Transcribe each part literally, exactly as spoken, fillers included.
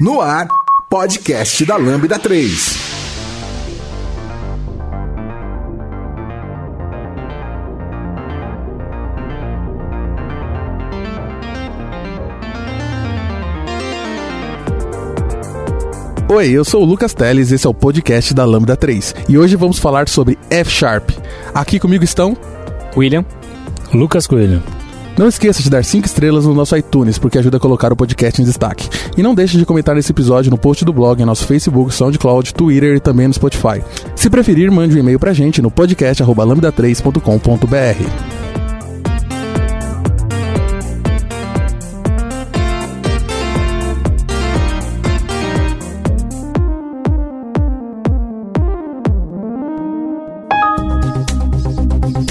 No ar, podcast da Lambda três. Oi, eu sou o Lucas Teles, esse é o podcast da Lambda três. E hoje vamos falar sobre F Sharp. Aqui comigo estão... William. Lucas Coelho. Não esqueça de dar cinco estrelas no nosso iTunes, porque ajuda a colocar o podcast em destaque. E não deixe de comentar esse episódio no post do blog, em nosso Facebook, SoundCloud, Twitter e também no Spotify. Se preferir, mande um e-mail pra gente no podcast arroba lambda três ponto com ponto br.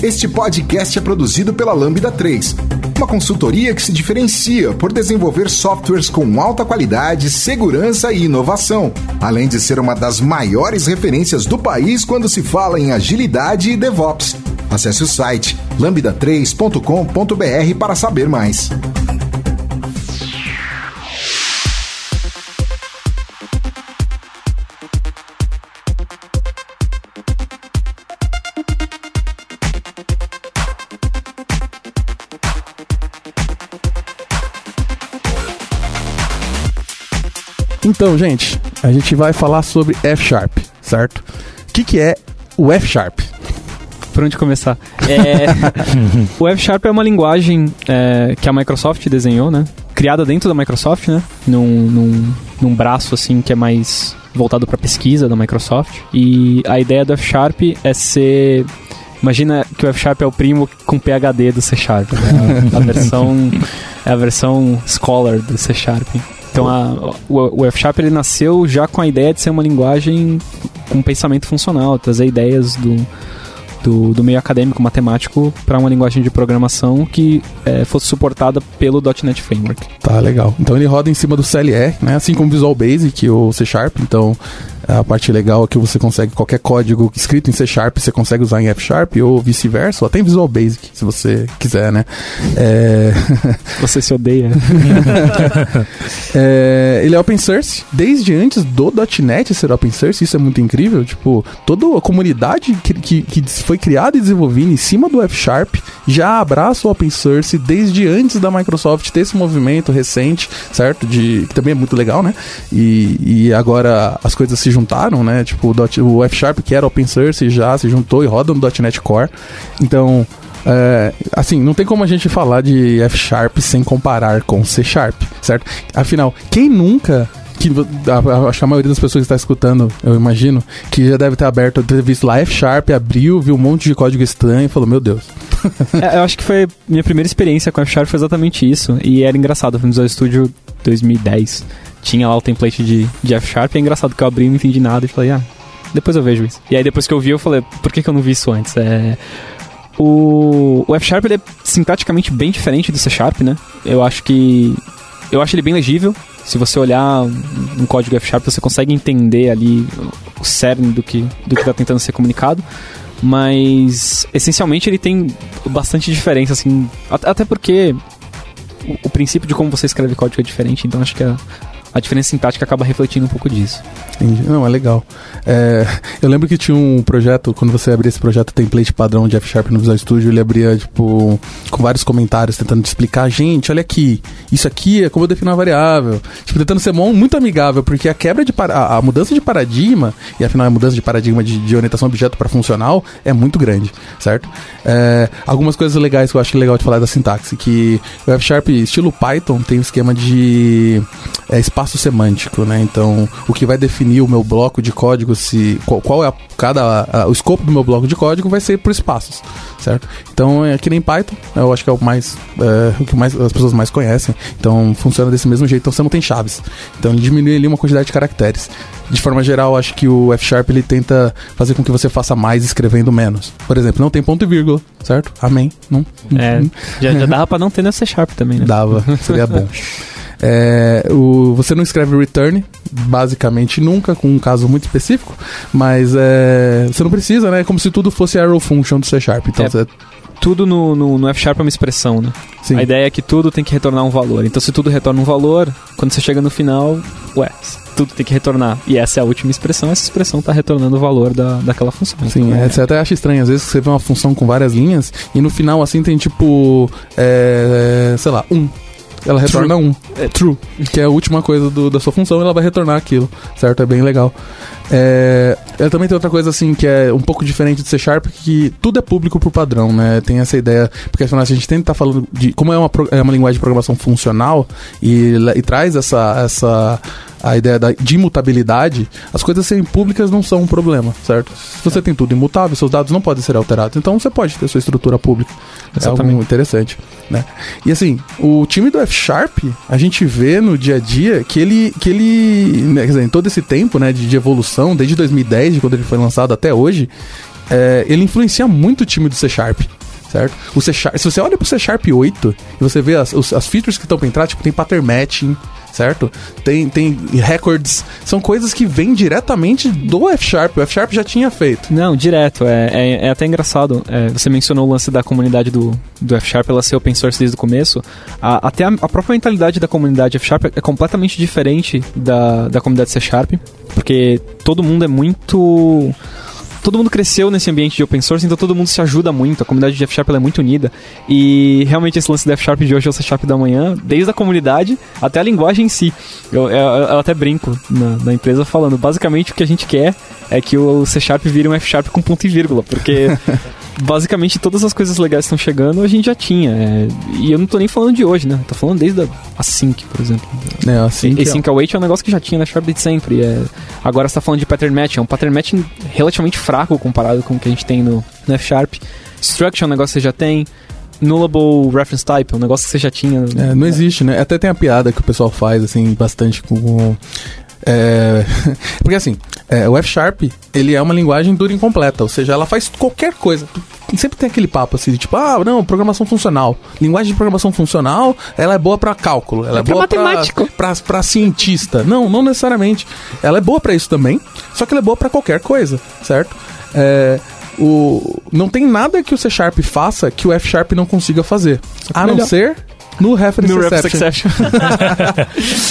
Este podcast é produzido pela Lambda três, uma consultoria que se diferencia por desenvolver softwares com alta qualidade, segurança e inovação, além de ser uma das maiores referências do país quando se fala em agilidade e DevOps. Acesse o site lambda três ponto com ponto br para saber mais. Então, gente, a gente vai falar sobre F Sharp, certo? O que, que é o F Sharp? Por onde começar? É... o F Sharp é uma linguagem é, que a Microsoft desenhou, né? Criada dentro da Microsoft, né? Num, num, num braço, assim, que é mais voltado para pesquisa da Microsoft. E a ideia do F Sharp é ser... Imagina que o F Sharp é o primo com P H D do C Sharp. Né? A versão... É a versão Scholar do C Sharp. Então, a, o, o F Sharp ele nasceu já com a ideia de ser uma linguagem com pensamento funcional, trazer ideias do, do, do meio acadêmico, matemático, para uma linguagem de programação que é, fosse suportada pelo .NET Framework. Tá, legal. Então, ele roda em cima do C L R, né? Assim como o Visual Basic e o C Sharp. Então, a parte legal é que você consegue qualquer código escrito em C Sharp, você consegue usar em F Sharp ou vice-versa, ou até em Visual Basic, se você quiser, né? É... Você se odeia. é... Ele é open source, desde antes do .NET ser open source, isso é muito incrível. Tipo, toda a comunidade que, que, que foi criada e desenvolvida em cima do F Sharp já abraça o open source desde antes da Microsoft ter esse movimento recente, certo? De... Que também é muito legal, né? E, e agora as coisas se juntaram, né? Tipo, o F Sharp, que era open source, já se juntou e roda no .NET Core. Então, é, assim, não tem como a gente falar de F Sharp sem comparar com C Sharp, certo? Afinal, quem nunca... Que, acho que a maioria das pessoas que está escutando, eu imagino, que já deve ter aberto, ter visto lá F Sharp, abriu, viu um monte de código estranho e falou, meu Deus. é, eu acho que foi minha primeira experiência com F Sharp, foi exatamente isso. E era engraçado, foi no Visual Studio dois mil e dez... Tinha lá o template de, de F Sharp, e é engraçado que eu abri e não entendi nada e falei, ah, depois eu vejo isso. E aí depois que eu vi, eu falei, por que, que eu não vi isso antes? É, o o F Sharp ele é sintaticamente bem diferente do C Sharp, né? Eu acho que... Eu acho ele bem legível. Se você olhar um código F Sharp, você consegue entender ali o cerne do que do que tá tentando ser comunicado. Mas, essencialmente, ele tem bastante diferença, assim. Até porque o, o princípio de como você escreve código é diferente, então acho que é... A diferença sintática acaba refletindo um pouco disso. Entendi. Não, é legal. É, eu lembro que tinha um projeto, quando você abria esse projeto template padrão de F Sharp no Visual Studio, ele abria, tipo, com vários comentários tentando te explicar, gente, olha aqui, isso aqui é como eu defino a variável. Tipo, tentando ser muito amigável, porque a quebra de para... a mudança de paradigma, e afinal a mudança de paradigma de, de orientação a objeto para funcional é muito grande, certo? É, algumas coisas legais que eu acho legal de falar da sintaxe, que o F Sharp, estilo Python, tem um esquema de é, espaço espaço semântico, né? Então, o que vai definir o meu bloco de código, se qual, qual é a, cada, a, o escopo do meu bloco de código vai ser por espaços, certo? Então, é que nem Python, eu acho que é o mais é, o que mais, as pessoas mais conhecem. Então, funciona desse mesmo jeito. Então, você não tem chaves. Então, ele diminui ali uma quantidade de caracteres. De forma geral, acho que o F Sharp, ele tenta fazer com que você faça mais escrevendo menos. Por exemplo, não tem ponto e vírgula, certo? Amém. Não. É, já, já dava pra não ter no C Sharp também, né? Dava, seria bom. É, o, você não escreve return, basicamente nunca, com um caso muito específico, mas é, você não precisa, né? É como se tudo fosse arrow function do C Sharp. Então, é, você... Tudo no, no, no F-Sharp é uma expressão, né? Sim. A ideia é que tudo tem que retornar um valor. Então, se tudo retorna um valor, quando você chega no final, ué, tudo tem que retornar. E essa é a última expressão, essa expressão está retornando o valor da, daquela função. Sim, então, é, é. Você até acha estranho, às vezes você vê uma função com várias linhas e no final, assim, tem tipo, é, sei lá, um. Ela retorna true. um, é true, que é a última coisa do, da sua função, e ela vai retornar aquilo, certo? É bem legal. É, ela também tem outra coisa assim, que é um pouco diferente de C Sharp, que tudo é público por padrão, né? Tem essa ideia, porque afinal a gente tem que estar tá falando de... Como é uma, é uma linguagem de programação funcional e, e traz essa... essa a ideia da, de imutabilidade, as coisas serem públicas não são um problema, certo? Se você é. tem tudo imutável, seus dados não podem ser alterados, então você pode ter sua estrutura pública. Exatamente. É algo interessante, né? E assim, o time do F-Sharp, a gente vê no dia a dia que ele, que ele né, quer dizer, em todo esse tempo, né, de, de evolução, desde dois mil e dez, de quando ele foi lançado até hoje, é, ele influencia muito o time do C Sharp. Certo? O C Sharp, se você olha pro C Sharp oito e você vê as, as features que estão pra entrar, tipo, tem pattern matching, certo? Tem, tem records, são coisas que vêm diretamente do F-Sharp. O F-Sharp já tinha feito. Não, direto. É, é, é até engraçado. É, você mencionou o lance da comunidade do, do F-Sharp, ela ser open source desde o começo. A, até a, a própria mentalidade da comunidade F-Sharp é completamente diferente da, da comunidade C-Sharp, porque todo mundo é muito... Todo mundo cresceu nesse ambiente de open source, então todo mundo se ajuda muito. A comunidade de F-Sharp é muito unida. E realmente esse lance do F-Sharp de hoje é o C-Sharp da manhã, desde a comunidade até a linguagem em si. Eu, eu, eu até brinco na, na empresa falando, basicamente o que a gente quer é que o C-Sharp vire um F-Sharp com ponto e vírgula, porque... Basicamente todas as coisas legais que estão chegando a gente já tinha, é... e eu não tô nem falando de hoje, né? Tô falando desde a, a Sync, por exemplo. É, a Sync, e, a Sync Await é um negócio que já tinha na Sharp de sempre. É... Agora você tá falando de pattern matching, é um pattern matching relativamente fraco comparado com o que a gente tem no, no F-Sharp. Struct é um negócio que você já tem. Nullable reference type, um negócio que você já tinha. É, não existe, né? Até tem a piada que o pessoal faz, assim, bastante com... É... Porque assim, é, o F-Sharp, ele é uma linguagem dura e incompleta, ou seja, ela faz qualquer coisa. Sempre tem aquele papo assim, de tipo, ah, não, programação funcional. Linguagem de programação funcional, ela é boa pra cálculo, ela é, é boa pra, matemático. Pra, pra, pra cientista. Não, não necessariamente. Ela é boa pra isso também, só que ela é boa pra qualquer coisa, certo? É... O... Não tem nada que o C Sharp faça que o F Sharp não consiga fazer, a melhor. Não ser no reference no exception.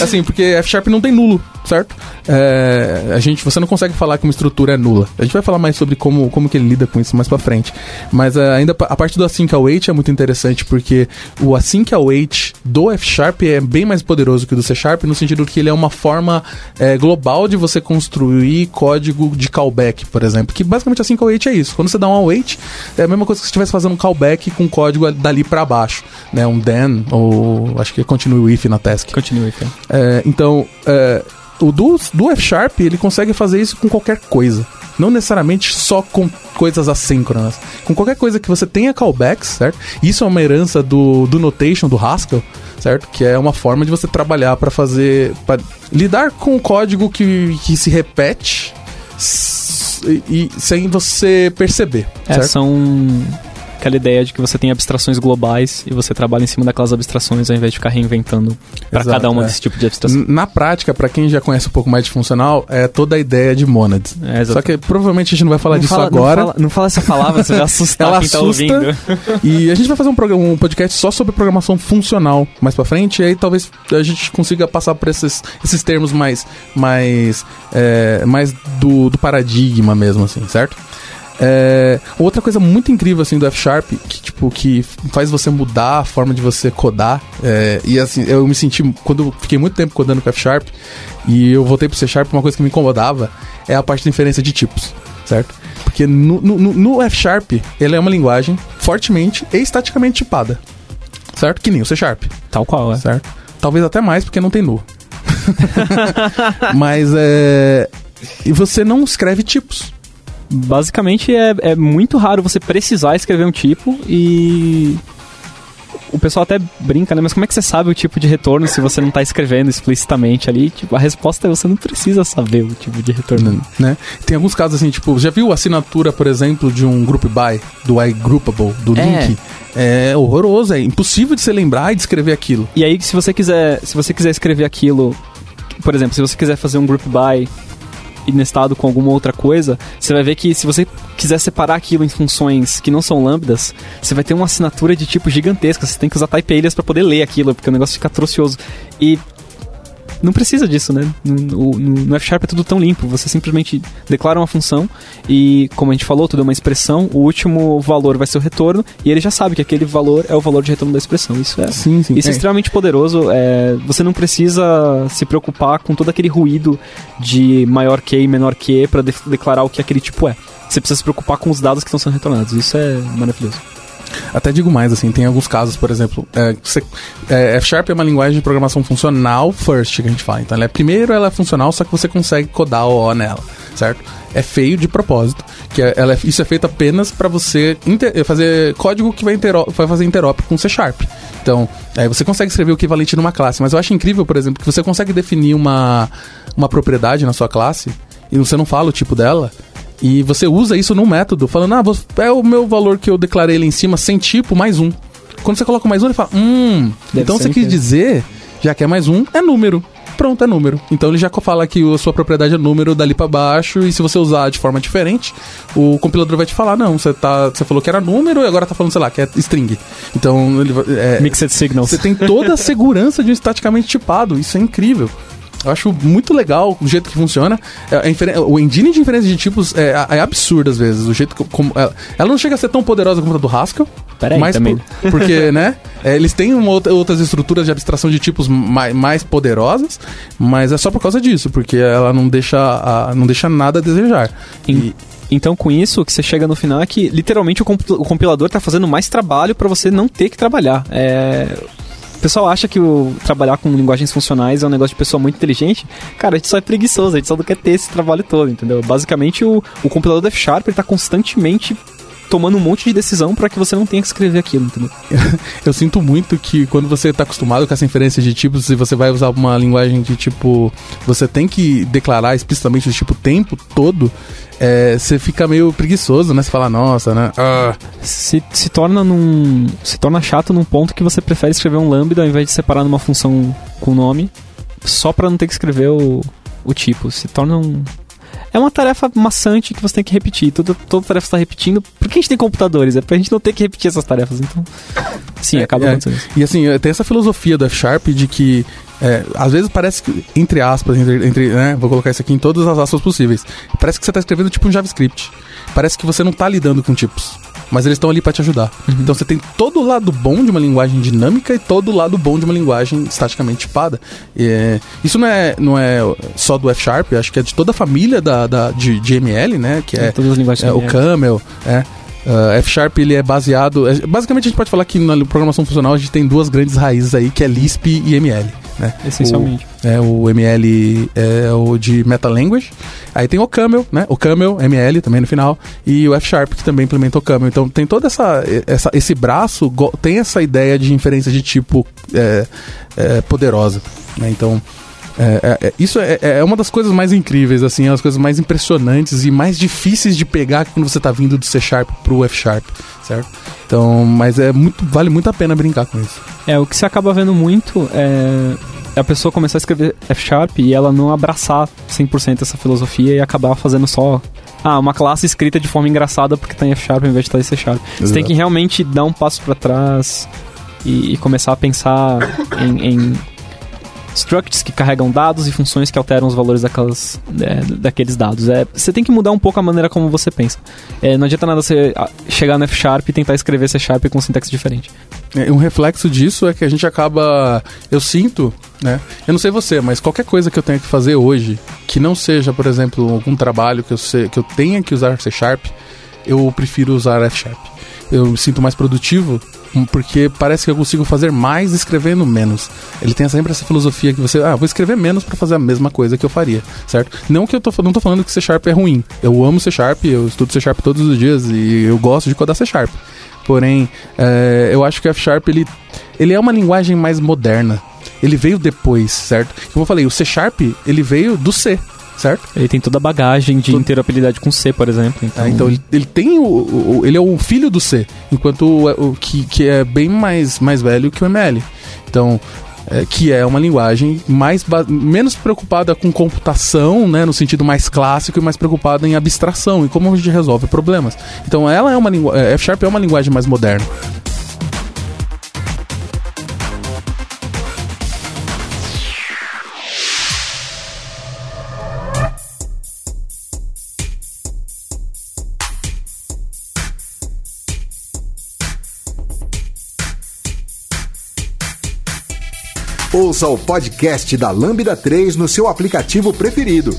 Assim, porque F Sharp não tem nulo, certo? É, a gente, você não consegue falar que uma estrutura é nula. A gente vai falar mais sobre como, como que ele lida com isso mais pra frente. Mas é, ainda a parte do async await é muito interessante, porque o async await do F Sharp é bem mais poderoso que o do C Sharp, no sentido que ele é uma forma é, global de você construir código de callback, por exemplo. Que basicamente async await é isso. Quando você dá um await, é a mesma coisa que se estivesse fazendo um callback com código dali pra baixo, né? Um then, ou acho que continue o if na task. Continue o if. É, então, é, o do, do F-Sharp, ele consegue fazer isso com qualquer coisa. Não necessariamente só com coisas assíncronas. Com qualquer coisa que você tenha callbacks, certo? Isso é uma herança do, do notation, do Haskell, certo? Que é uma forma de você trabalhar para fazer... Pra lidar com o código que, que se repete e, e sem você perceber. É, certo? São... Aquela ideia de que você tem abstrações globais e você trabalha em cima daquelas abstrações ao invés de ficar reinventando para cada uma é. desse tipo de abstração. Na prática, para quem já conhece um pouco mais de funcional, é toda a ideia de monads. É, só que provavelmente a gente não vai falar não disso fala, agora. Não fala, não fala essa palavra, você vai assustar ela quem tá assusta, ouvindo. E a gente vai fazer um, programa, um podcast só sobre programação funcional mais para frente, e aí talvez a gente consiga passar por esses, esses termos mais, mais, é, mais do, do paradigma mesmo, assim, certo? É, outra coisa muito incrível assim do F-Sharp, que, tipo, que faz você mudar a forma de você codar, é, e assim, eu me senti, quando eu fiquei muito tempo codando com F-Sharp e eu voltei pro C-Sharp, uma coisa que me incomodava é a parte da inferência de tipos, certo? Porque no, no, no F-Sharp ele é uma linguagem fortemente e estaticamente tipada, certo? Que nem o C-Sharp. Tal qual, é. Certo? Talvez até mais, porque não tem nu. Mas é... E você não escreve tipos. Basicamente é, é muito raro você precisar escrever um tipo e o pessoal até brinca, né? Mas como é que você sabe o tipo de retorno se você não está escrevendo explicitamente ali? Tipo, a resposta é você não precisa saber o tipo de retorno. Não, né? Tem alguns casos assim, tipo, já viu a assinatura, por exemplo, de um group by, do iGroupable, do é. link? É horroroso, é impossível de você lembrar e de escrever aquilo. E aí, se você quiser, se você quiser escrever aquilo, por exemplo, se você quiser fazer um group by nestado com alguma outra coisa, você vai ver que se você quiser separar aquilo em funções que não são lambdas, você vai ter uma assinatura de tipo gigantesca, você tem que usar typealias para poder ler aquilo, porque o negócio fica atrocioso. E não precisa disso, né? No, no, no F-Sharp é tudo tão limpo, você simplesmente declara uma função e, como a gente falou, tudo é uma expressão, o último valor vai ser o retorno e ele já sabe que aquele valor é o valor de retorno da expressão. Isso é, sim, sim, isso é. é extremamente poderoso, é, você não precisa se preocupar com todo aquele ruído de maior que e menor que para de, declarar o que aquele tipo é. Você precisa se preocupar com os dados que estão sendo retornados, isso é maravilhoso. Até digo mais, assim, tem alguns casos, por exemplo, é, é, F-Sharp é uma linguagem de programação funcional first, que a gente fala. Então, ela é, primeiro ela é funcional, só que você consegue codar o O nela, certo? É feio de propósito, que é, ela é, isso é feito apenas para você inter, fazer código que vai, intero, vai fazer interop com C-Sharp. Então, é, você consegue escrever o equivalente numa classe, mas eu acho incrível, por exemplo, que você consegue definir uma, uma propriedade na sua classe e você não fala o tipo dela. E você usa isso num método, falando, ah, é o meu valor que eu declarei lá em cima, sem tipo, mais um. Quando você coloca mais um, ele fala, hum, deve então você quis dizer, já que é mais um, é número. Pronto, é número. Então ele já fala que a sua propriedade é número dali pra baixo, e se você usar de forma diferente, o compilador vai te falar, não, você, tá, você falou que era número, e agora tá falando, sei lá, que é string. Então ele vai... É, Mixed signals. Você tem toda a segurança de um estaticamente tipado, isso é incrível. Eu acho muito legal o jeito que funciona. É, é, o engine de inferência de tipos é, é, é absurdo às vezes. O jeito que, como, é, ela não chega a ser tão poderosa como a do Haskell. Peraí, mas também. Por, porque, né? É, eles têm uma outra, outras estruturas de abstração de tipos mais, mais poderosas, mas é só por causa disso, porque ela não deixa, a, não deixa nada a desejar. E... E... Então, com isso, o que você chega no final é que literalmente o, comp- o compilador está fazendo mais trabalho para você não ter que trabalhar. É. O pessoal acha que o trabalhar com linguagens funcionais é um negócio de pessoa muito inteligente. Cara, a gente só é preguiçoso, a gente só não quer ter esse trabalho todo, entendeu? Basicamente, o, o compilador do F-Sharp está constantemente tomando um monte de decisão para que você não tenha que escrever aquilo, entendeu? Eu sinto muito que quando você está acostumado com essa inferência de tipos e você vai usar uma linguagem de tipo... Você tem que declarar explicitamente o tipo tempo todo... É, você fica meio preguiçoso, né? Você fala, nossa, né? Ah. Se, se, torna num, se torna chato num ponto que você prefere escrever um lambda ao invés de separar numa função com nome, só pra não ter que escrever o, o tipo. Se torna um... É uma tarefa maçante que você tem que repetir. Toda, toda tarefa está repetindo. Por que a gente tem computadores? É pra gente não ter que repetir essas tarefas. Então, sim, é, acaba é, acontecendo isso. E assim, tem essa filosofia do F-Sharp de que é, às vezes parece que, entre aspas, entre, entre, né, vou colocar isso aqui em todas as aspas possíveis, parece que você está escrevendo tipo um JavaScript. Parece que você não está lidando com tipos, mas eles estão ali para te ajudar. Uhum. Então você tem todo o lado bom de uma linguagem dinâmica e todo o lado bom de uma linguagem estaticamente tipada. É, isso não é, não é só do F-Sharp, acho que é de toda a família da, da, de, de M L, né? Que é, todas as linguagens é o Camel, é... Uh, F-Sharp ele é baseado... Basicamente a gente pode falar que na programação funcional a gente tem duas grandes raízes aí, que é Lisp e M L, né? Essencialmente. O, é, o M L é o de meta-language. Aí tem o Camel, né? O Camel, M L também no final. E o F-Sharp que também implementa o Camel. Então tem toda essa... essa esse braço go, tem essa ideia de inferência de tipo é, é, poderosa, né? Então... É, é, é, isso é, é uma das coisas mais incríveis, assim, é uma das coisas mais impressionantes e mais difíceis de pegar quando você tá vindo do C Sharp pro F Sharp, certo? Então, mas é muito, vale muito a pena brincar com isso. É, o que você acaba vendo muito é a pessoa começar a escrever F Sharp e ela não abraçar cem por cento essa filosofia e acabar fazendo só ah, uma classe escrita de forma engraçada porque tá em F Sharp em vez de tá em C Sharp. Exato. Você tem que realmente dar um passo para trás e, e começar a pensar em... em structs que carregam dados e funções que alteram os valores daquelas, é, daqueles dados. É, você tem que mudar um pouco a maneira como você pensa. É, não adianta nada você chegar no F-Sharp e tentar escrever C-Sharp com sintaxe diferente. É, um reflexo disso é que a gente acaba... Eu sinto, né? Eu não sei você, mas qualquer coisa que eu tenha que fazer hoje, que não seja, por exemplo, algum trabalho que eu, se, que eu tenha que usar C-Sharp, eu prefiro usar F-Sharp. Eu me sinto mais produtivo porque parece que eu consigo fazer mais escrevendo menos. Ele tem sempre essa filosofia que você... Ah, vou escrever menos para fazer a mesma coisa que eu faria, certo? Não que eu tô, não tô falando que C Sharp é ruim. Eu amo C Sharp, eu estudo C Sharp todos os dias e eu gosto de codar C Sharp. Porém, é, eu acho que o F-Sharp ele, ele é uma linguagem mais moderna. Ele veio depois, certo? Como eu falei, o C-Sharp ele veio do C, certo? Ele tem toda a bagagem de Todo... interoperabilidade com C, por exemplo. Então, é, então ele, ele tem o, o... Ele é o filho do C, enquanto o, o que, que é bem mais, mais velho que o M L. Então... É, que é uma linguagem mais ba- menos preocupada com computação, né, no sentido mais clássico, e mais preocupada em abstração e como a gente resolve problemas. Então ela é uma lingu- F-Sharp é uma linguagem mais moderna. Ouça o podcast da Lambda três no seu aplicativo preferido.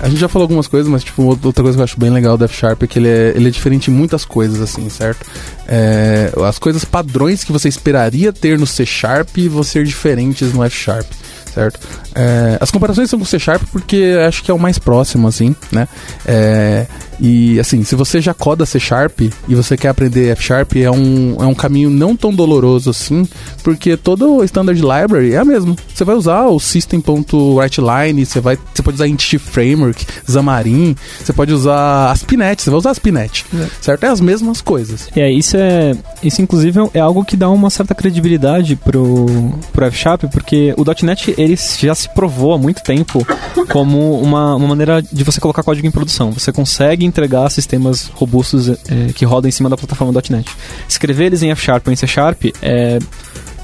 A gente já falou algumas coisas, mas tipo, outra coisa que eu acho bem legal do F-Sharp é que ele é, ele é diferente em muitas coisas, assim, certo? É, as coisas padrões que você esperaria ter no C-Sharp vão ser diferentes no F-Sharp, certo? É, as comparações são com o C-Sharp porque acho que é o mais próximo, assim, né? É, e, assim, se você já coda C-Sharp e você quer aprender F-Sharp, é um, é um caminho não tão doloroso, assim, porque todo o Standard Library é a mesma. Você vai usar o System.WriteLine, você, vai, você pode usar Entity Framework, Xamarin, você pode usar Aspinet, você vai usar Aspinet, é. certo? É as mesmas coisas. É, isso é... Isso, inclusive, é algo que dá uma certa credibilidade pro, pro F-Sharp, porque o .ponto net, ele já se provou há muito tempo como uma, uma maneira de você colocar código em produção. Você consegue entregar sistemas robustos é, que rodam em cima da plataforma .ponto net. Escrever eles em F-Sharp ou em C-Sharp é,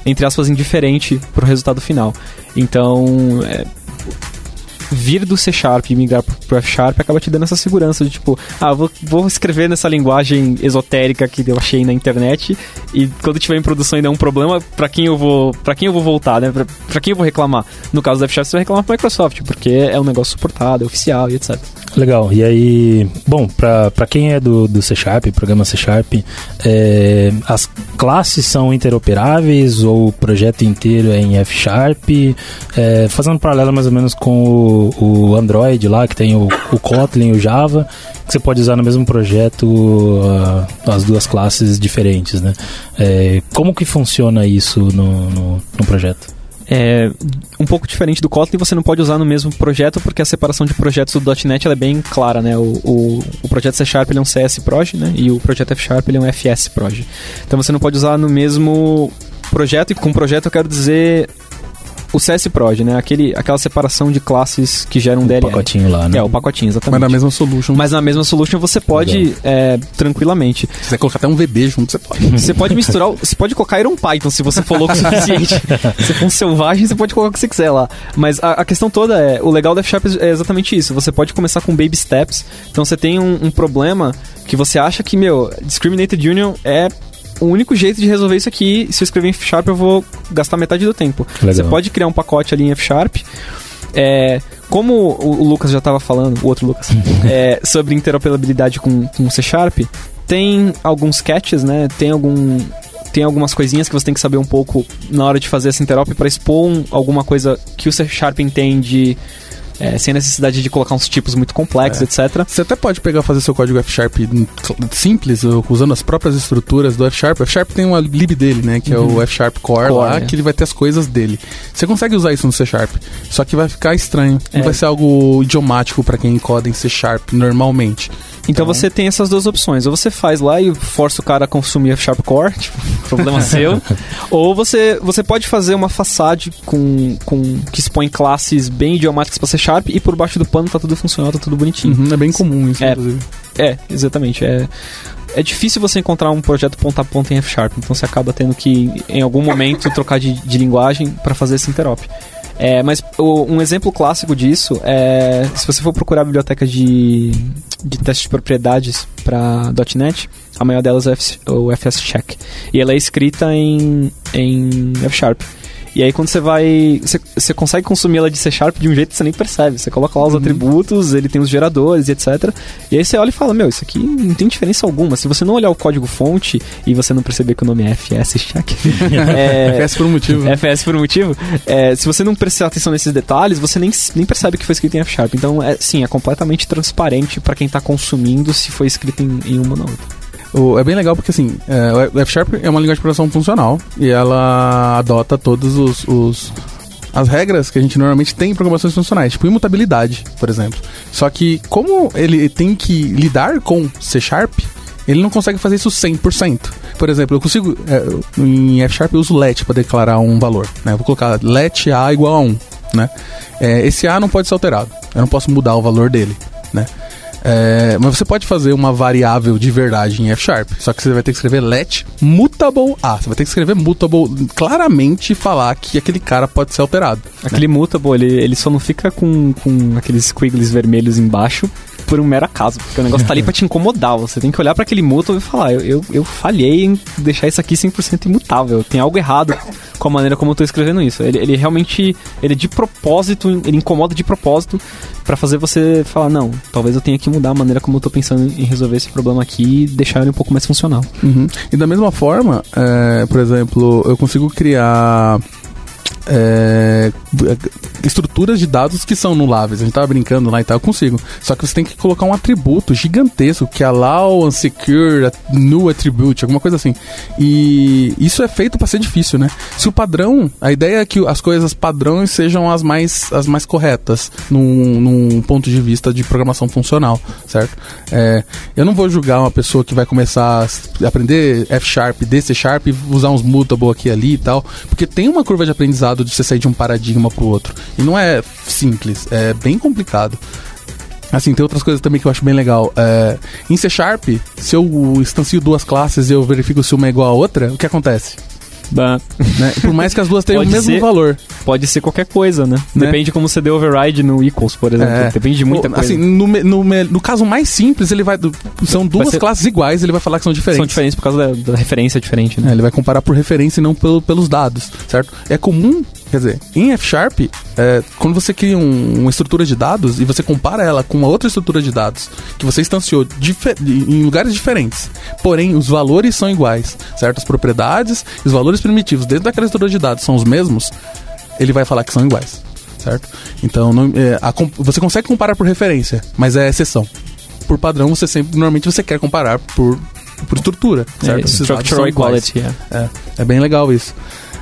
entre aspas, indiferente para o resultado final. Então, é, vir do C-Sharp e migrar para o F-Sharp acaba te dando essa segurança de tipo, ah, vou, vou escrever nessa linguagem esotérica que eu achei na internet, e quando tiver em produção e der um problema, para quem eu vou para quem eu vou voltar, né? Para quem eu vou reclamar? No caso do F-Sharp, você vai reclamar para Microsoft, porque é um negócio suportado, é oficial e etcétera. Legal, e aí, bom, para quem é do, do C-Sharp, programa C-Sharp, é, as classes são interoperáveis ou o projeto inteiro é em F-Sharp, é, fazendo um paralelo mais ou menos com o, o Android lá, que tem o, o Kotlin, o Java, que você pode usar no mesmo projeto uh, as duas classes diferentes, né? É, como que funciona isso no, no, no projeto? É um pouco diferente do Kotlin, você não pode usar no mesmo projeto, porque a separação de projetos do .ponto net ela é bem clara, né? O, o, o projeto C-Sharp ele é um C S Proj, né? E o projeto F-Sharp ele é um F S Proj. Então você não pode usar no mesmo projeto, e com projeto eu quero dizer o C S Proj, né? Aquele, aquela separação de classes que geram um D L L. O pacotinho lá, né? É, o pacotinho, exatamente. Mas na mesma solution. Mas na mesma solution você pode, é, tranquilamente. Se quiser colocar até um V B junto, você pode. Você pode misturar, você pode colocar Iron Python se você for louco o suficiente. Se for um selvagem, você pode colocar o que você quiser lá. Mas a, a questão toda é, o legal do F-Sharp é exatamente isso. Você pode começar com baby steps. Então você tem um, um problema que você acha que, meu, Discriminated Union é... O único jeito de resolver isso aqui, se eu escrever em F-Sharp, eu vou gastar metade do tempo. Legal. Você pode criar um pacote ali em F-Sharp. É, como o, o Lucas já estava falando, o outro Lucas, é, sobre interoperabilidade com, com C-Sharp, tem alguns catches, né? Tem algum... Tem algumas coisinhas que você tem que saber um pouco na hora de fazer essa interop para expor um, alguma coisa que o C-Sharp entende... É, sem necessidade de colocar uns tipos muito complexos, é. etcétera. Você até pode pegar e fazer seu código F-Sharp simples, usando as próprias estruturas do F-Sharp. O F-Sharp tem uma lib dele, né? Que uhum. é o F-Sharp Core, Core lá, é. que ele vai ter as coisas dele. Você consegue usar isso no C-Sharp, só que vai ficar estranho. É. Não vai ser algo idiomático para quem coda em C-Sharp normalmente. Então, então você tem essas duas opções. Ou você faz lá e força o cara a consumir F-Sharp Core, tipo, problema seu. Ou você, você pode fazer uma façade com, com, que expõe classes bem idiomáticas para C-Sharp, e por baixo do pano tá tudo funcional, tá tudo bonitinho. Uhum, é bem comum isso, é, inclusive. É, exatamente. É, é difícil você encontrar um projeto ponta a ponta em F-Sharp, então você acaba tendo que, em algum momento, trocar de, de linguagem para fazer esse interop. É, mas o, um exemplo clássico disso é... Se você for procurar a biblioteca de, de teste de propriedades para .ponto net, a maior delas é o FsCheck. E ela é escrita em, em F-Sharp. E aí quando você vai... Você, você consegue consumir ela de C Sharp de um jeito que você nem percebe. Você coloca lá os uhum. atributos, ele tem os geradores e etcétera. E aí você olha e fala, meu, isso aqui não tem diferença alguma. Se você não olhar o código fonte e você não perceber que o nome é FsCheck... é, F S por um motivo. F S por um motivo. É, se você não prestar atenção nesses detalhes, você nem, nem percebe que foi escrito em F Sharp. Então, é, sim, é completamente transparente para quem está consumindo se foi escrito em, em uma ou na outra. O, é bem legal porque, assim, é, o F-Sharp é uma linguagem de programação funcional e ela adota todas os, os, as regras que a gente normalmente tem em programações funcionais, tipo imutabilidade, por exemplo. Só que, como ele tem que lidar com C-Sharp, ele não consegue fazer isso cem por cento. Por exemplo, eu consigo... É, em F-Sharp eu uso let para declarar um valor, né? Eu vou colocar let a igual a um, né? É, esse a não pode ser alterado. Eu não posso mudar o valor dele, né? É, mas você pode fazer uma variável de verdade em F-Sharp, só que você vai ter que escrever let mutable a. Você vai ter que escrever mutable claramente e falar que aquele cara pode ser alterado. Aquele, né? Mutable, ele, ele só não fica com, com aqueles squiggles vermelhos embaixo por um mero acaso, porque o negócio tá ali pra te incomodar. Você tem que olhar pra aquele mutable e falar, eu, eu, eu falhei em deixar isso aqui cem por cento imutável, tem algo errado com a maneira como eu tô escrevendo isso. Ele, ele realmente, ele de propósito, ele incomoda de propósito pra fazer você falar, não, talvez eu tenha que mudar a maneira como eu tô pensando em resolver esse problema aqui e deixar ele um pouco mais funcional. Uhum. E da mesma forma, é, por exemplo, eu consigo criar... É, estruturas de dados que são nuláveis. A gente tava brincando lá e tal, eu consigo. Só que você tem que colocar um atributo gigantesco que é allow, unsecure, new attribute, alguma coisa assim. E isso é feito para ser difícil, né? Se o padrão, a ideia é que as coisas padrões sejam as mais, as mais corretas num, num ponto de vista de programação funcional, certo? É, eu não vou julgar uma pessoa que vai começar a aprender F-Sharp, D C Sharp, usar uns mutable aqui e ali e tal, porque tem uma curva de aprendizado de você sair de um paradigma pro outro. E não é simples, é bem complicado. Assim, tem outras coisas também que eu acho bem legal. É, em C Sharp, se eu instancio duas classes e eu verifico se uma é igual a outra, o que acontece? Né? Por mais que as duas tenham o mesmo ser, valor. Pode ser qualquer coisa, né? né? Depende de como você deu override no equals, por exemplo. É. Depende de muita coisa. Assim, no, no, no caso mais simples, ele vai. São duas vai ser, classes iguais, ele vai falar que são diferentes. São diferentes por causa da, da referência diferente, né? É, ele vai comparar por referência e não pelo, pelos dados, certo? É comum, quer dizer, em F-Sharp, é, quando você cria um, uma estrutura de dados e você compara ela com uma outra estrutura de dados que você instanciou difer- em lugares diferentes, porém os valores são iguais, certo? As propriedades, os valores primitivos dentro daquela estrutura de dados são os mesmos, ele vai falar que são iguais, certo? Então, não, é, a, você consegue comparar por referência, mas é exceção. Por padrão, você sempre, normalmente você quer comparar por, por estrutura, certo? É, structural equality, yeah. é. É bem legal isso.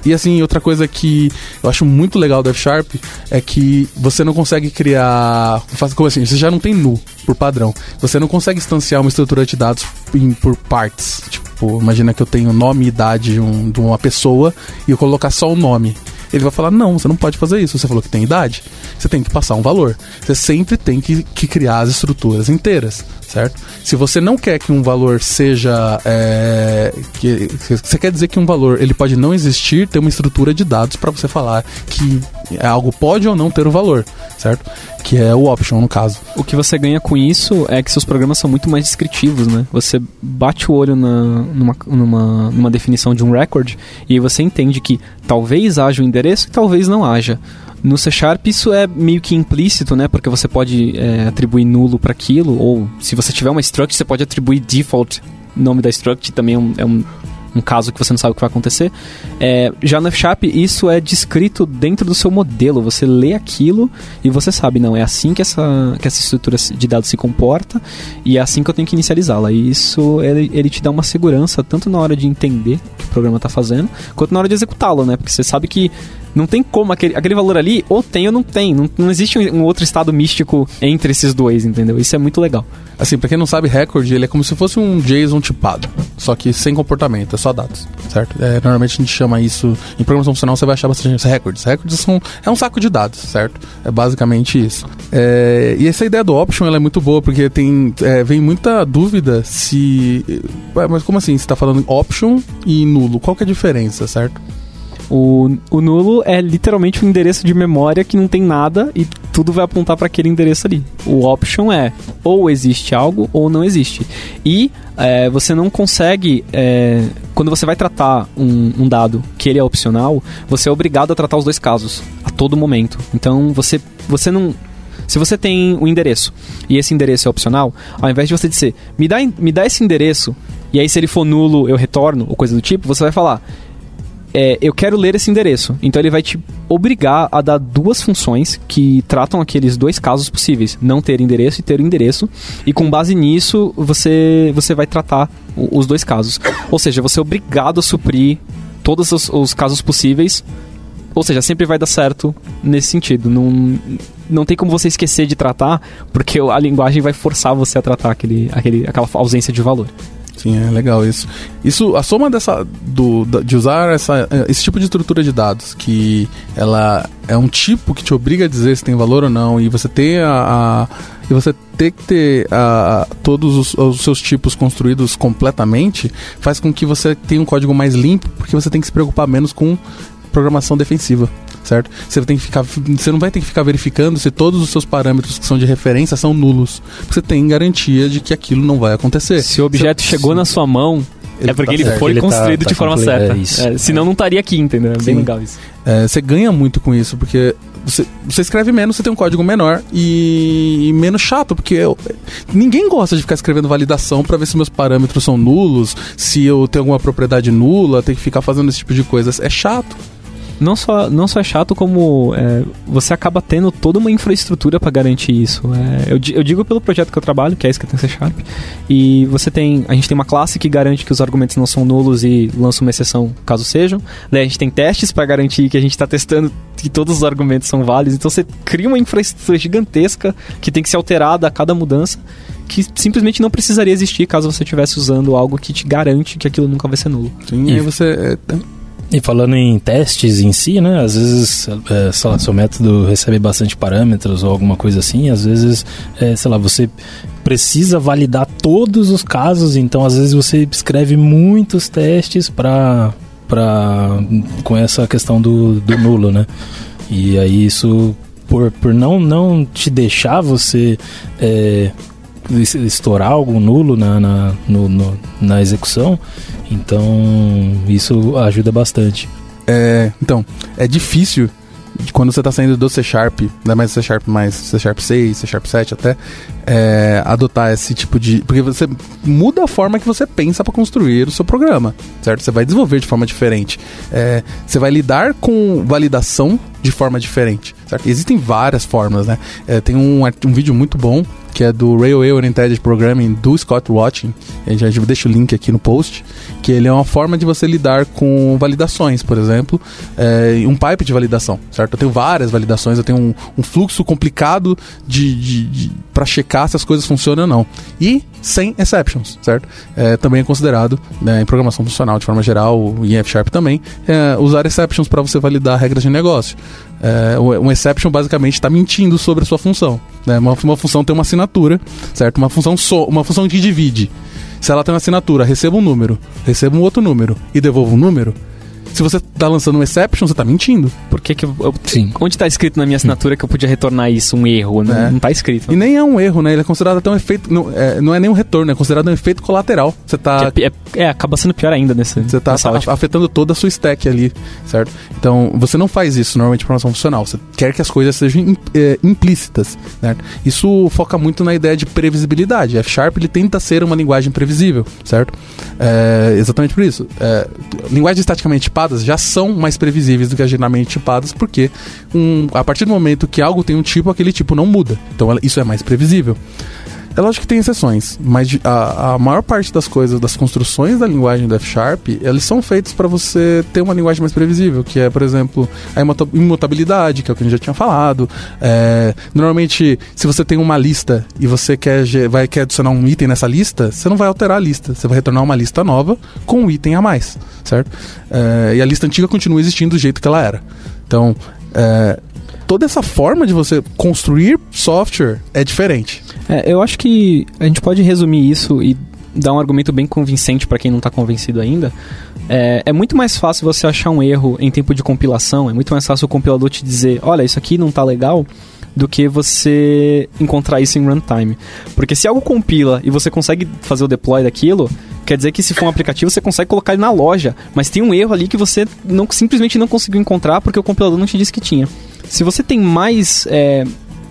E assim, outra coisa que eu acho muito legal do F-Sharp é que você não consegue criar... Como assim? Você já não tem nu, por padrão. Você não consegue instanciar uma estrutura de dados em, por parts. Tipo, imagina que eu tenho nome e idade de, um, de uma pessoa e eu colocar só o nome. Ele vai falar, não, você não pode fazer isso. Você falou que tem idade, você tem que passar um valor. Você sempre tem que, que criar as estruturas inteiras, certo? Se você não quer que um valor seja... É, que, você quer dizer que um valor ele pode não existir, ter uma estrutura de dados para você falar que algo pode ou não ter um valor, certo? Que é o option, no caso. O que você ganha com isso é que seus programas são muito mais descritivos, né? Você bate o olho na, numa, numa, numa definição de um record e aí você entende que talvez haja um endereço e talvez não haja. No C Sharp isso é meio que implícito, né? Porque você pode é, atribuir nulo para aquilo, ou se você tiver uma struct, você pode atribuir default. O nome da struct também é um, é um, um caso que você não sabe o que vai acontecer. É, já no F-Sharp isso é descrito dentro do seu modelo. Você lê aquilo e você sabe, não, é assim que essa, que essa estrutura de dados se comporta e é assim que eu tenho que inicializá-la. E isso ele, ele te dá uma segurança tanto na hora de entender o que o programa está fazendo, quanto na hora de executá-lo, né? Porque você sabe que não tem como, aquele, aquele valor ali, ou tem ou não tem. Não, não existe um, um outro estado místico entre esses dois, entendeu? Isso é muito legal. Assim, pra quem não sabe, record, ele é como se fosse um JSON tipado, só que sem comportamento, é só dados, certo? É, normalmente a gente chama isso, em programação funcional você vai achar bastante records. Records são, é um saco de dados, certo? É basicamente isso. É, e essa ideia do option, ela é muito boa, porque tem, é, vem muita dúvida se... Mas como assim, você tá falando option e nulo, qual que é a diferença, certo? O, o nulo é literalmente um endereço de memória que não tem nada e tudo vai apontar para aquele endereço ali. O option é ou existe algo ou não existe. E é, você não consegue... É, quando você vai tratar um, um dado que ele é opcional, você é obrigado a tratar os dois casos a todo momento. Então, você, você não... Se você tem um endereço e esse endereço é opcional, ao invés de você dizer, me dá, me dá esse endereço, e aí se ele for nulo eu retorno, ou coisa do tipo, você vai falar, é, eu quero ler esse endereço. Então ele vai te obrigar a dar duas funções que tratam aqueles dois casos possíveis, não ter endereço e ter o endereço, e com base nisso você, você vai tratar os dois casos. Ou seja, você é obrigado a suprir todos os, os casos possíveis. Ou seja, sempre vai dar certo nesse sentido. Não, não tem como você esquecer de tratar, porque a linguagem vai forçar você a tratar aquele, aquele, aquela ausência de valor. Sim, é legal isso. Isso, a soma dessa, do, de usar essa, esse tipo de estrutura de dados, que ela é um tipo que te obriga a dizer se tem valor ou não, e você tem a... a e você ter que ter uh, todos os, os seus tipos construídos completamente, faz com que você tenha um código mais limpo, porque você tem que se preocupar menos com programação defensiva, certo? Você tem que ficar, você não vai ter que ficar verificando se todos os seus parâmetros que são de referência são nulos, porque você tem garantia de que aquilo não vai acontecer. Se o objeto você, chegou se... na sua mão, ele é porque tá ele certo. foi ele construído tá, tá de forma certa. É, é, senão não estaria aqui, entendeu? É bem legal isso. É, você ganha muito com isso, porque você, você escreve menos, você tem um código menor e, e menos chato, porque eu, ninguém gosta de ficar escrevendo validação para ver se meus parâmetros são nulos, se eu tenho alguma propriedade nula, tem que ficar fazendo esse tipo de coisa. É chato. Não só, não só é chato, como é, você acaba tendo toda uma infraestrutura para garantir isso. É, eu, eu digo pelo projeto que eu trabalho, que é escrito em C Sharp, e você tem, a gente tem uma classe que garante que os argumentos não são nulos e lança uma exceção caso sejam. Daí a gente tem testes para garantir que a gente está testando que todos os argumentos são válidos. Então você cria uma infraestrutura gigantesca que tem que ser alterada a cada mudança, que simplesmente não precisaria existir caso você estivesse usando algo que te garante que aquilo nunca vai ser nulo. Sim, e aí você... E falando em testes em si, né? Às vezes, é, sei lá, seu método recebe bastante parâmetros ou alguma coisa assim. Às vezes, é, sei lá, você precisa validar todos os casos. Então, às vezes, você escreve muitos testes pra, pra, com essa questão do, do nulo, né? E aí, isso, por, por não, não te deixar você... É, estourar algo nulo na, na, no, no, na execução, então isso ajuda bastante. É, então, é difícil quando você está saindo do C Sharp, ainda mais C Sharp mais, C Sharp seis, C Sharp sete até, é, adotar esse tipo de... Porque você muda a forma que você pensa para construir o seu programa, certo? Você vai desenvolver de forma diferente. É, você vai lidar com validação de forma diferente, certo? Existem várias formas, né? É, tem um, um vídeo muito bom que é do Railway Oriented Programming, do Scott Wlaschin. Eu já deixo o link aqui no post, que ele é uma forma de você lidar com validações, por exemplo, é, um pipe de validação, certo? Eu tenho várias validações, eu tenho um, um fluxo complicado de, de, de, para checar se as coisas funcionam ou não. E sem exceptions, certo? É, também é considerado, né, em programação funcional de forma geral, em F Sharp também, é, usar exceptions para você validar regras de negócio. É, um exception basicamente está mentindo sobre a sua função, né? uma, uma função tem uma assinatura, certo? Uma função, so, uma função que divide. Se ela tem uma assinatura, receba um número, receba um outro número e devolva um número. Se você está lançando um exception, você está mentindo. Por que que eu, eu, Sim. Onde está escrito na minha assinatura que eu podia retornar isso? Um erro? É. Não está escrito. Não. E nem é um erro, né? Ele é considerado até um efeito... Não é, não é nem um retorno, é considerado um efeito colateral. Você tá... É, é, é, acaba sendo pior ainda nesse... Você está tá afetando toda a sua stack ali, certo? Então, você não faz isso normalmente em programação funcional. Você quer que as coisas sejam implícitas, certo? Isso foca muito na ideia de previsibilidade. F Sharp, ele tenta ser uma linguagem previsível, certo? É, exatamente por isso. É, linguagem estaticamente tipadas já são mais previsíveis do que originalmente tipadas, porque um, a partir do momento que algo tem um tipo, aquele tipo não muda. Então ela, isso é mais previsível. É lógico que tem exceções, mas a, a maior parte das coisas, das construções da linguagem do F Sharp, elas são feitas para você ter uma linguagem mais previsível, que é, por exemplo, a imutabilidade, que é o que a gente já tinha falado. É, normalmente, se você tem uma lista e você quer, vai, quer adicionar um item nessa lista, você não vai alterar a lista, você vai retornar uma lista nova com um item a mais, certo? É, e a lista antiga continua existindo do jeito que ela era. Então, é, toda essa forma de você construir software é diferente. É, eu acho que a gente pode resumir isso e dar um argumento bem convincente para quem não está convencido ainda, É, é muito mais fácil você achar um erro em tempo de compilação, é muito mais fácil o compilador te dizer, olha, isso aqui não tá legal, do que você encontrar isso em runtime. Porque se algo compila e você consegue fazer o deploy daquilo, quer dizer que se for um aplicativo você consegue colocar ele na loja, mas tem um erro ali que você não, simplesmente não conseguiu encontrar porque o compilador não te disse que tinha. Se você tem mais, é,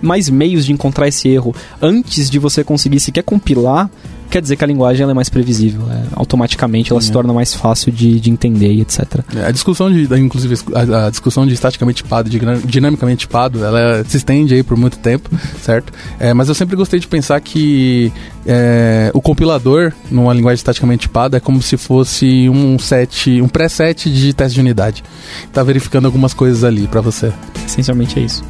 mais meios de encontrar esse erro antes de você conseguir sequer compilar, quer dizer que a linguagem ela é mais previsível, é, automaticamente ela Sim, se é. torna mais fácil de, de entender e et cetera. É, a discussão de, da, inclusive, a, a discussão de estaticamente tipado, de dinamicamente tipado, ela se estende aí por muito tempo, certo? É, mas eu sempre gostei de pensar que é, o compilador numa linguagem estaticamente tipada é como se fosse um set, um preset de teste de unidade. Tá verificando algumas coisas ali para você. Essencialmente é isso.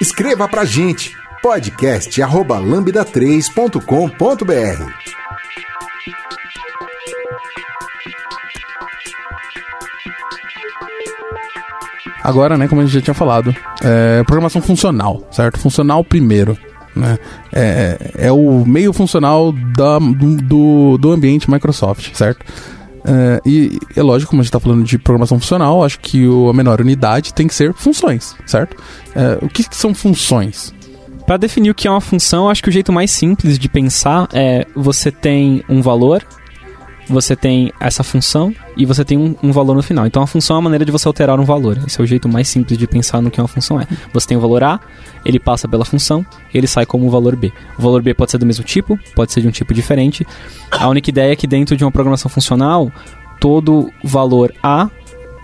Escreva pra gente, podcast arroba lambda três ponto com ponto br. Agora, né, como a gente já tinha falado, é, programação funcional, certo? Funcional primeiro, né? É, é o meio funcional da, do, do ambiente Microsoft, certo? É, e é lógico, como a gente está falando de programação funcional, acho que o, a menor unidade tem que ser funções, certo? É, o que, que são funções? Para definir o que é uma função, acho que o jeito mais simples de pensar é você tem um valor, você tem essa função e você tem um, um valor no final. Então a função é a maneira de você alterar um valor. Esse é o jeito mais simples de pensar no que uma função é. Você tem o valor A, ele passa pela função, ele sai como o valor B. O valor B pode ser do mesmo tipo, pode ser de um tipo diferente. A única ideia é que dentro de uma programação funcional, todo valor A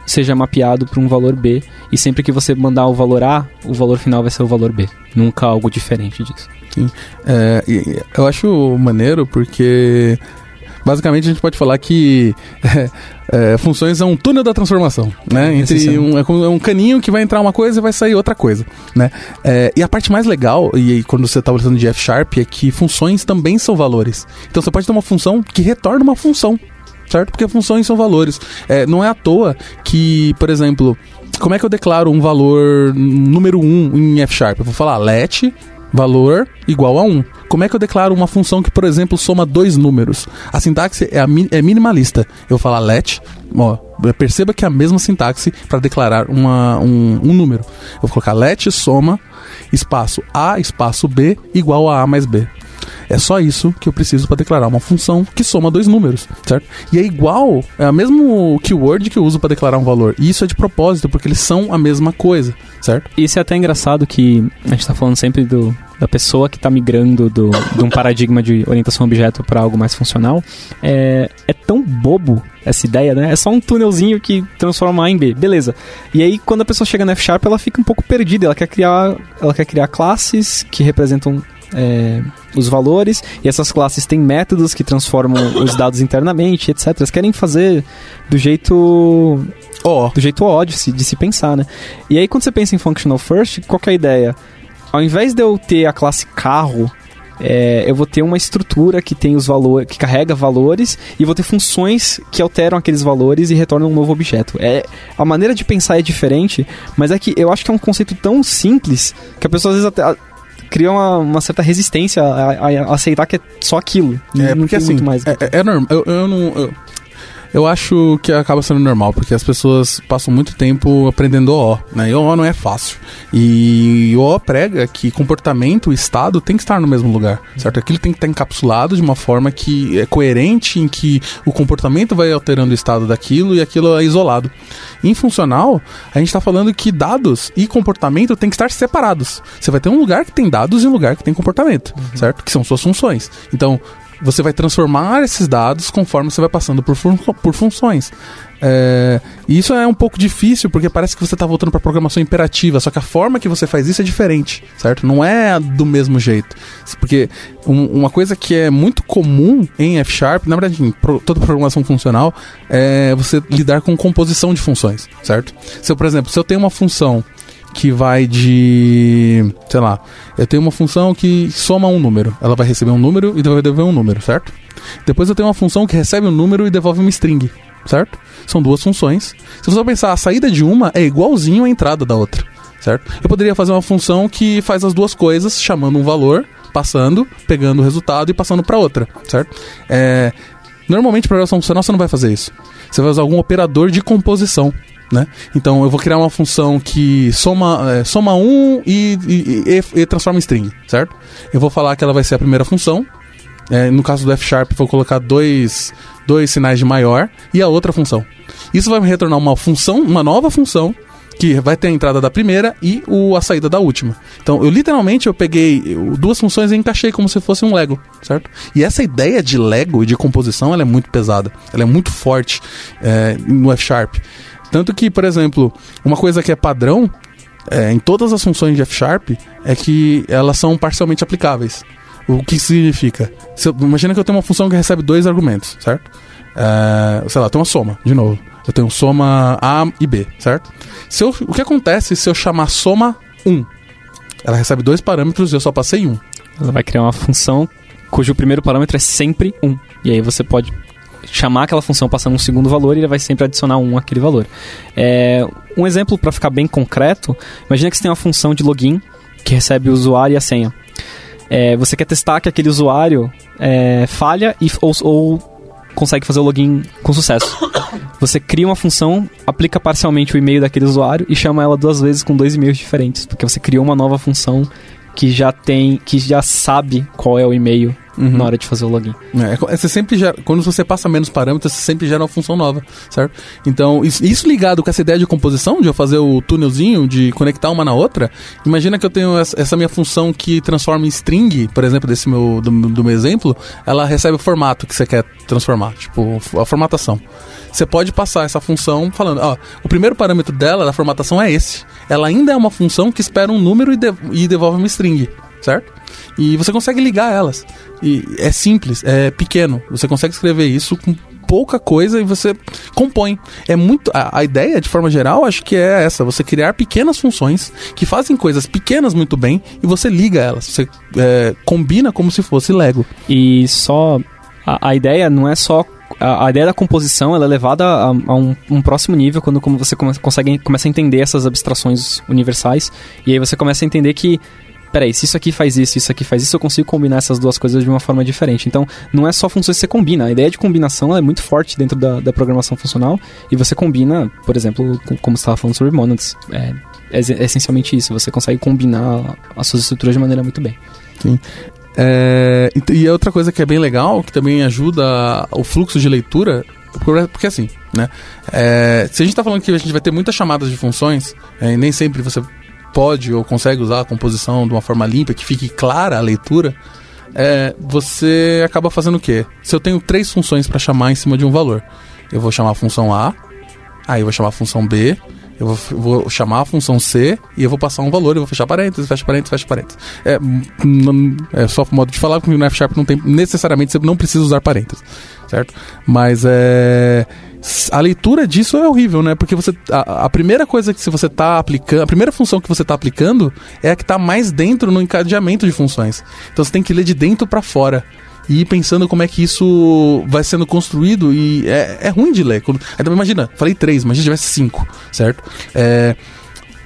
seja mapeado para um valor B, e sempre que você mandar o valor A, o valor final vai ser o valor B. Nunca algo diferente disso. Sim. É, eu acho maneiro porque... basicamente, a gente pode falar que é, é, funções é um túnel da transformação, né? Entre um, é um caninho que vai entrar uma coisa e vai sair outra coisa, né? É, e a parte mais legal, e, e quando você está falando de F-Sharp, é que funções também são valores. Então, você pode ter uma função que retorna uma função, certo? Porque funções são valores. É, não é à toa que, por exemplo, como é que eu declaro um valor número um em F-Sharp? Eu vou falar let... valor igual a um. Como é que eu declaro uma função que, por exemplo, soma dois números? A sintaxe é, a mi- é minimalista. Eu falo let, ó, perceba que é a mesma sintaxe para declarar uma, um, um número. Eu vou colocar let soma espaço a espaço b igual a a mais b. É só isso que eu preciso para declarar uma função que soma dois números, certo? E é igual, é o mesmo keyword que eu uso para declarar um valor. E isso é de propósito, porque eles são a mesma coisa, certo? Isso é até engraçado que a gente está falando sempre do, da pessoa que está migrando do, de um paradigma de orientação a objeto para algo mais funcional. É, é tão bobo essa ideia, né? É só um túnelzinho que transforma A em B, beleza. E aí, quando a pessoa chega na F-Sharp, ela fica um pouco perdida. Ela quer criar, ela quer criar classes que representam... É, os valores, e essas classes têm métodos que transformam os dados internamente, et cetera. Eles querem fazer do jeito oh. do jeito ódio de, de se pensar, né? E aí quando você pensa em functional first, qual que é a ideia? Ao invés de eu ter a classe carro, é, eu vou ter uma estrutura que tem os valores, que carrega valores, e vou ter funções que alteram aqueles valores e retornam um novo objeto. É, a maneira de pensar é diferente, mas é que eu acho que é um conceito tão simples que a pessoa às vezes até cria uma, uma certa resistência a, a, a aceitar que é só aquilo. É, não porque assim, muito mais. É, é, é normal. Eu, eu não... Eu... Eu acho que acaba sendo normal, porque as pessoas passam muito tempo aprendendo O O, né? E O O não é fácil. E O O prega que comportamento e estado tem que estar no mesmo lugar, certo? Aquilo tem que estar encapsulado de uma forma que é coerente, em que o comportamento vai alterando o estado daquilo e aquilo é isolado. Em funcional, a gente está falando que dados e comportamento tem que estar separados. Você vai ter um lugar que tem dados e um lugar que tem comportamento, uhum. certo? Que são suas funções. Então... você vai transformar esses dados conforme você vai passando por, fun- por funções. É, e isso é um pouco difícil, porque parece que você está voltando para programação imperativa, só que a forma que você faz isso é diferente, certo? Não é do mesmo jeito. Porque um, uma coisa que é muito comum em F-Sharp, na verdade em pro, toda programação funcional, é você lidar com composição de funções, certo? Se eu, por exemplo, se eu tenho uma função que vai de, sei lá, eu tenho uma função que soma um número, ela vai receber um número e vai devolver um número, certo? Depois eu tenho uma função que recebe um número e devolve uma string, certo? São duas funções. Se você pensar, a saída de uma é igualzinho à entrada da outra, certo? Eu poderia fazer uma função que faz as duas coisas, chamando um valor, passando, pegando o resultado e passando para outra, certo? É, normalmente, programação funcional, você não vai fazer isso. Você vai usar algum operador de composição, né? Então, eu vou criar uma função que soma, é, soma um e, e, e, e transforma em string, certo? Eu vou falar que ela vai ser a primeira função. É, no caso do F-Sharp, vou colocar dois, dois sinais de maior e a outra função. Isso vai me retornar uma função, uma nova função, que vai ter a entrada da primeira e o, a saída da última. Então, eu literalmente eu peguei eu, duas funções e encaixei como se fosse um Lego, certo? E essa ideia de Lego e de composição, ela é muito pesada. Ela é muito forte é, no F-Sharp. Tanto que, por exemplo, uma coisa que é padrão é, em todas as funções de F-Sharp é que elas são parcialmente aplicáveis. O que significa? Se eu, imagina que eu tenho uma função que recebe dois argumentos, certo? Uh, sei lá, eu tenho uma soma, de novo. Eu tenho soma A e B, certo? Se eu, o que acontece se eu chamar soma um? Ela recebe dois parâmetros e eu só passei um. Ela vai criar uma função cujo primeiro parâmetro é sempre um. E aí você pode chamar aquela função passando um segundo valor e ele vai sempre adicionar um àquele valor. É, um exemplo para ficar bem concreto, imagina que você tem uma função de login que recebe o usuário e a senha. É, você quer testar que aquele usuário é, falha e, ou, ou consegue fazer o login com sucesso. Você cria uma função, aplica parcialmente o e-mail daquele usuário e chama ela duas vezes com dois e-mails diferentes, porque você criou uma nova função que já tem, que já sabe qual é o e-mail. Uhum. Na hora de fazer o login. É, você sempre gera, quando você passa menos parâmetros, você sempre gera uma função nova, certo? Então, isso, isso ligado com essa ideia de composição, de eu fazer o túnelzinho, de conectar uma na outra, imagina que eu tenho essa, essa minha função que transforma em string, por exemplo, desse meu, do, do meu exemplo, ela recebe o formato que você quer transformar, tipo, a formatação. Você pode passar essa função falando, ó, o primeiro parâmetro dela, da formatação, é esse. Ela ainda é uma função que espera um número e, de, e devolve uma string, certo? E você consegue ligar elas. E é simples, é pequeno. Você consegue escrever isso com pouca coisa e você compõe. É muito. A, a ideia, de forma geral, acho que é essa: você criar pequenas funções que fazem coisas pequenas muito bem e você liga elas. Você é, combina como se fosse Lego. E só. A, a ideia não é só. A, a ideia da composição, ela é levada a, a um, um próximo nível quando como você come, consegue, começa a entender essas abstrações universais. E aí você começa a entender que. Peraí, se isso aqui faz isso, isso aqui faz isso, eu consigo combinar essas duas coisas de uma forma diferente. Então, não é só funções que você combina. A ideia de combinação é muito forte dentro da, da programação funcional. E você combina, por exemplo, como você estava falando sobre monads. É, é essencialmente isso. Você consegue combinar as suas estruturas de maneira muito bem. Sim. É, e outra coisa que é bem legal, que também ajuda o fluxo de leitura... Porque assim, né? É, se a gente está falando que a gente vai ter muitas chamadas de funções, é, e nem sempre você... pode ou consegue usar a composição de uma forma limpa, que fique clara a leitura, é, você acaba fazendo o quê? Se eu tenho três funções para chamar em cima de um valor, eu vou chamar a função A, aí eu vou chamar a função B, eu vou, vou chamar a função C e eu vou passar um valor, eu vou fechar parênteses, fecha parênteses, fecha parênteses. É, não, é só um modo de falar, porque no F-Sharp não tem, necessariamente você não precisa usar parênteses, certo? Mas é... a leitura disso é horrível, né? Porque você, a, a primeira coisa que você está aplicando, a primeira função que você está aplicando é a que está mais dentro no encadeamento de funções. Então você tem que ler de dentro para fora e ir pensando como é que isso vai sendo construído, e é, é ruim de ler. Quando, então, imagina, falei três, mas a gente tivesse cinco, certo? É,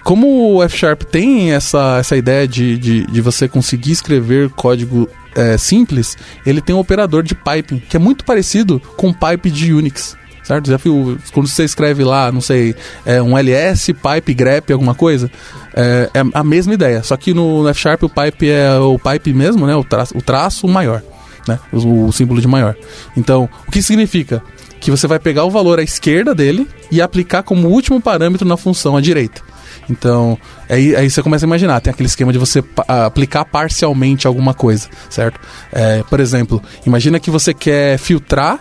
como o F-Sharp tem essa, essa ideia de, de, de você conseguir escrever código é, simples, ele tem um operador de piping, que é muito parecido com o pipe de Unix. Certo? Já viu, quando você escreve lá, não sei, é um L S, pipe, grep, alguma coisa, é, é a mesma ideia, só que no F-Sharp o pipe é o pipe mesmo, né? O traço, o traço maior, né? O, o símbolo de maior. Então, o que significa? Que você vai pegar o valor à esquerda dele e aplicar como último parâmetro na função à direita. Então, aí, aí você começa a imaginar, tem aquele esquema de você pa- aplicar parcialmente alguma coisa, certo? É, por exemplo, imagina que você quer filtrar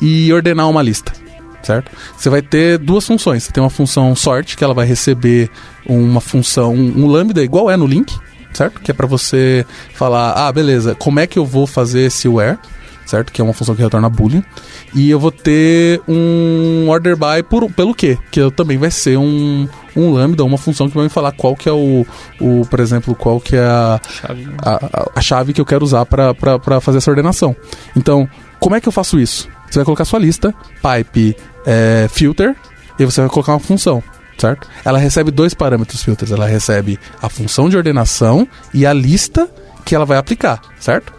e ordenar uma lista, certo? Você vai ter duas funções. Você tem uma função sort, que ela vai receber uma função, um, um lambda, igual é no link, certo? Que é para você falar, ah, beleza, como é que eu vou fazer esse where, certo? Que é uma função que retorna boolean. E eu vou ter um order by por, pelo quê? Que também vai ser um, um lambda, uma função que vai me falar qual que é o, o por exemplo, qual que é a chave, a, a chave que eu quero usar para fazer essa ordenação. Então, como é que eu faço isso? Você vai colocar sua lista, pipe, é, filter, e você vai colocar uma função, certo? Ela recebe dois parâmetros filters. Ela recebe a função de ordenação e a lista que ela vai aplicar, certo?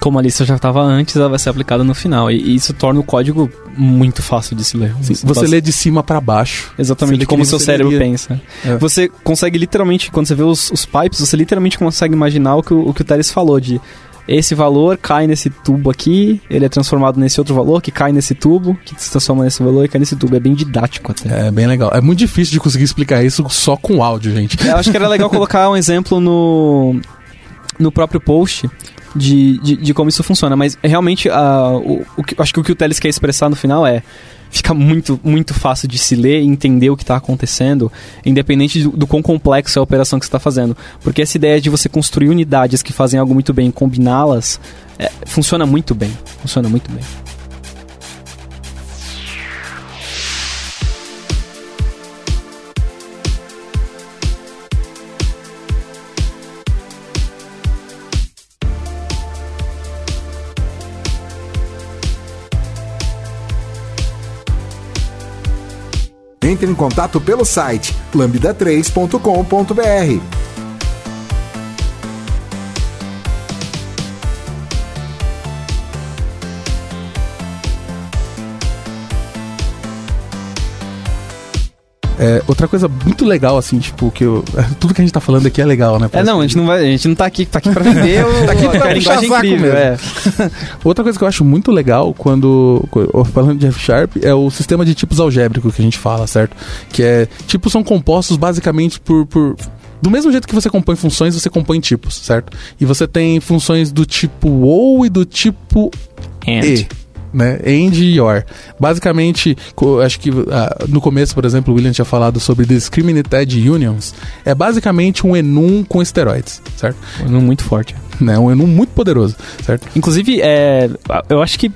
Como a lista já estava antes, ela vai ser aplicada no final. E isso torna o código muito fácil de se ler. Sim, você passa... lê de cima para baixo. Exatamente, como o seu cérebro pensa. É. Você consegue literalmente, quando você vê os, os pipes, você literalmente consegue imaginar o que o, o, que o Teles falou de... Esse valor cai nesse tubo aqui, ele é transformado nesse outro valor, que cai nesse tubo, que se transforma nesse valor e cai nesse tubo. É bem didático até. É bem legal. É muito difícil de conseguir explicar isso só com áudio, gente. Eu acho que era legal colocar um exemplo no, no próprio post de, de, de como isso funciona. Mas realmente, uh, o, o, acho que o que o Teles quer expressar no final é... Fica muito, muito fácil de se ler e entender o que está acontecendo, independente do, do quão complexo é a operação que você está fazendo. Porque essa ideia de você construir unidades que fazem algo muito bem e combiná-las, é, funciona muito bem. Funciona muito bem. Entre em contato pelo site lambda três ponto com ponto b r. É, outra coisa muito legal, assim, tipo, que eu... Tudo que a gente tá falando aqui é legal, né? É, não, a gente não, vai, a gente não tá aqui, tá aqui pra vender ou... Tá aqui pra puxar saco mesmo. É. Outra coisa que eu acho muito legal quando... Falando de F-Sharp, é o sistema de tipos algébrico que a gente fala, certo? Que é... Tipos são compostos basicamente por... por do mesmo jeito que você compõe funções, você compõe tipos, certo? E você tem funções do tipo ou e do tipo and. E. Né? And e or. Basicamente, acho que ah, no começo, por exemplo, o William tinha falado sobre discriminated unions. É basicamente um enum com esteroides, certo? Um enum muito forte. Né? Um enum muito poderoso, certo? Inclusive, é, eu acho que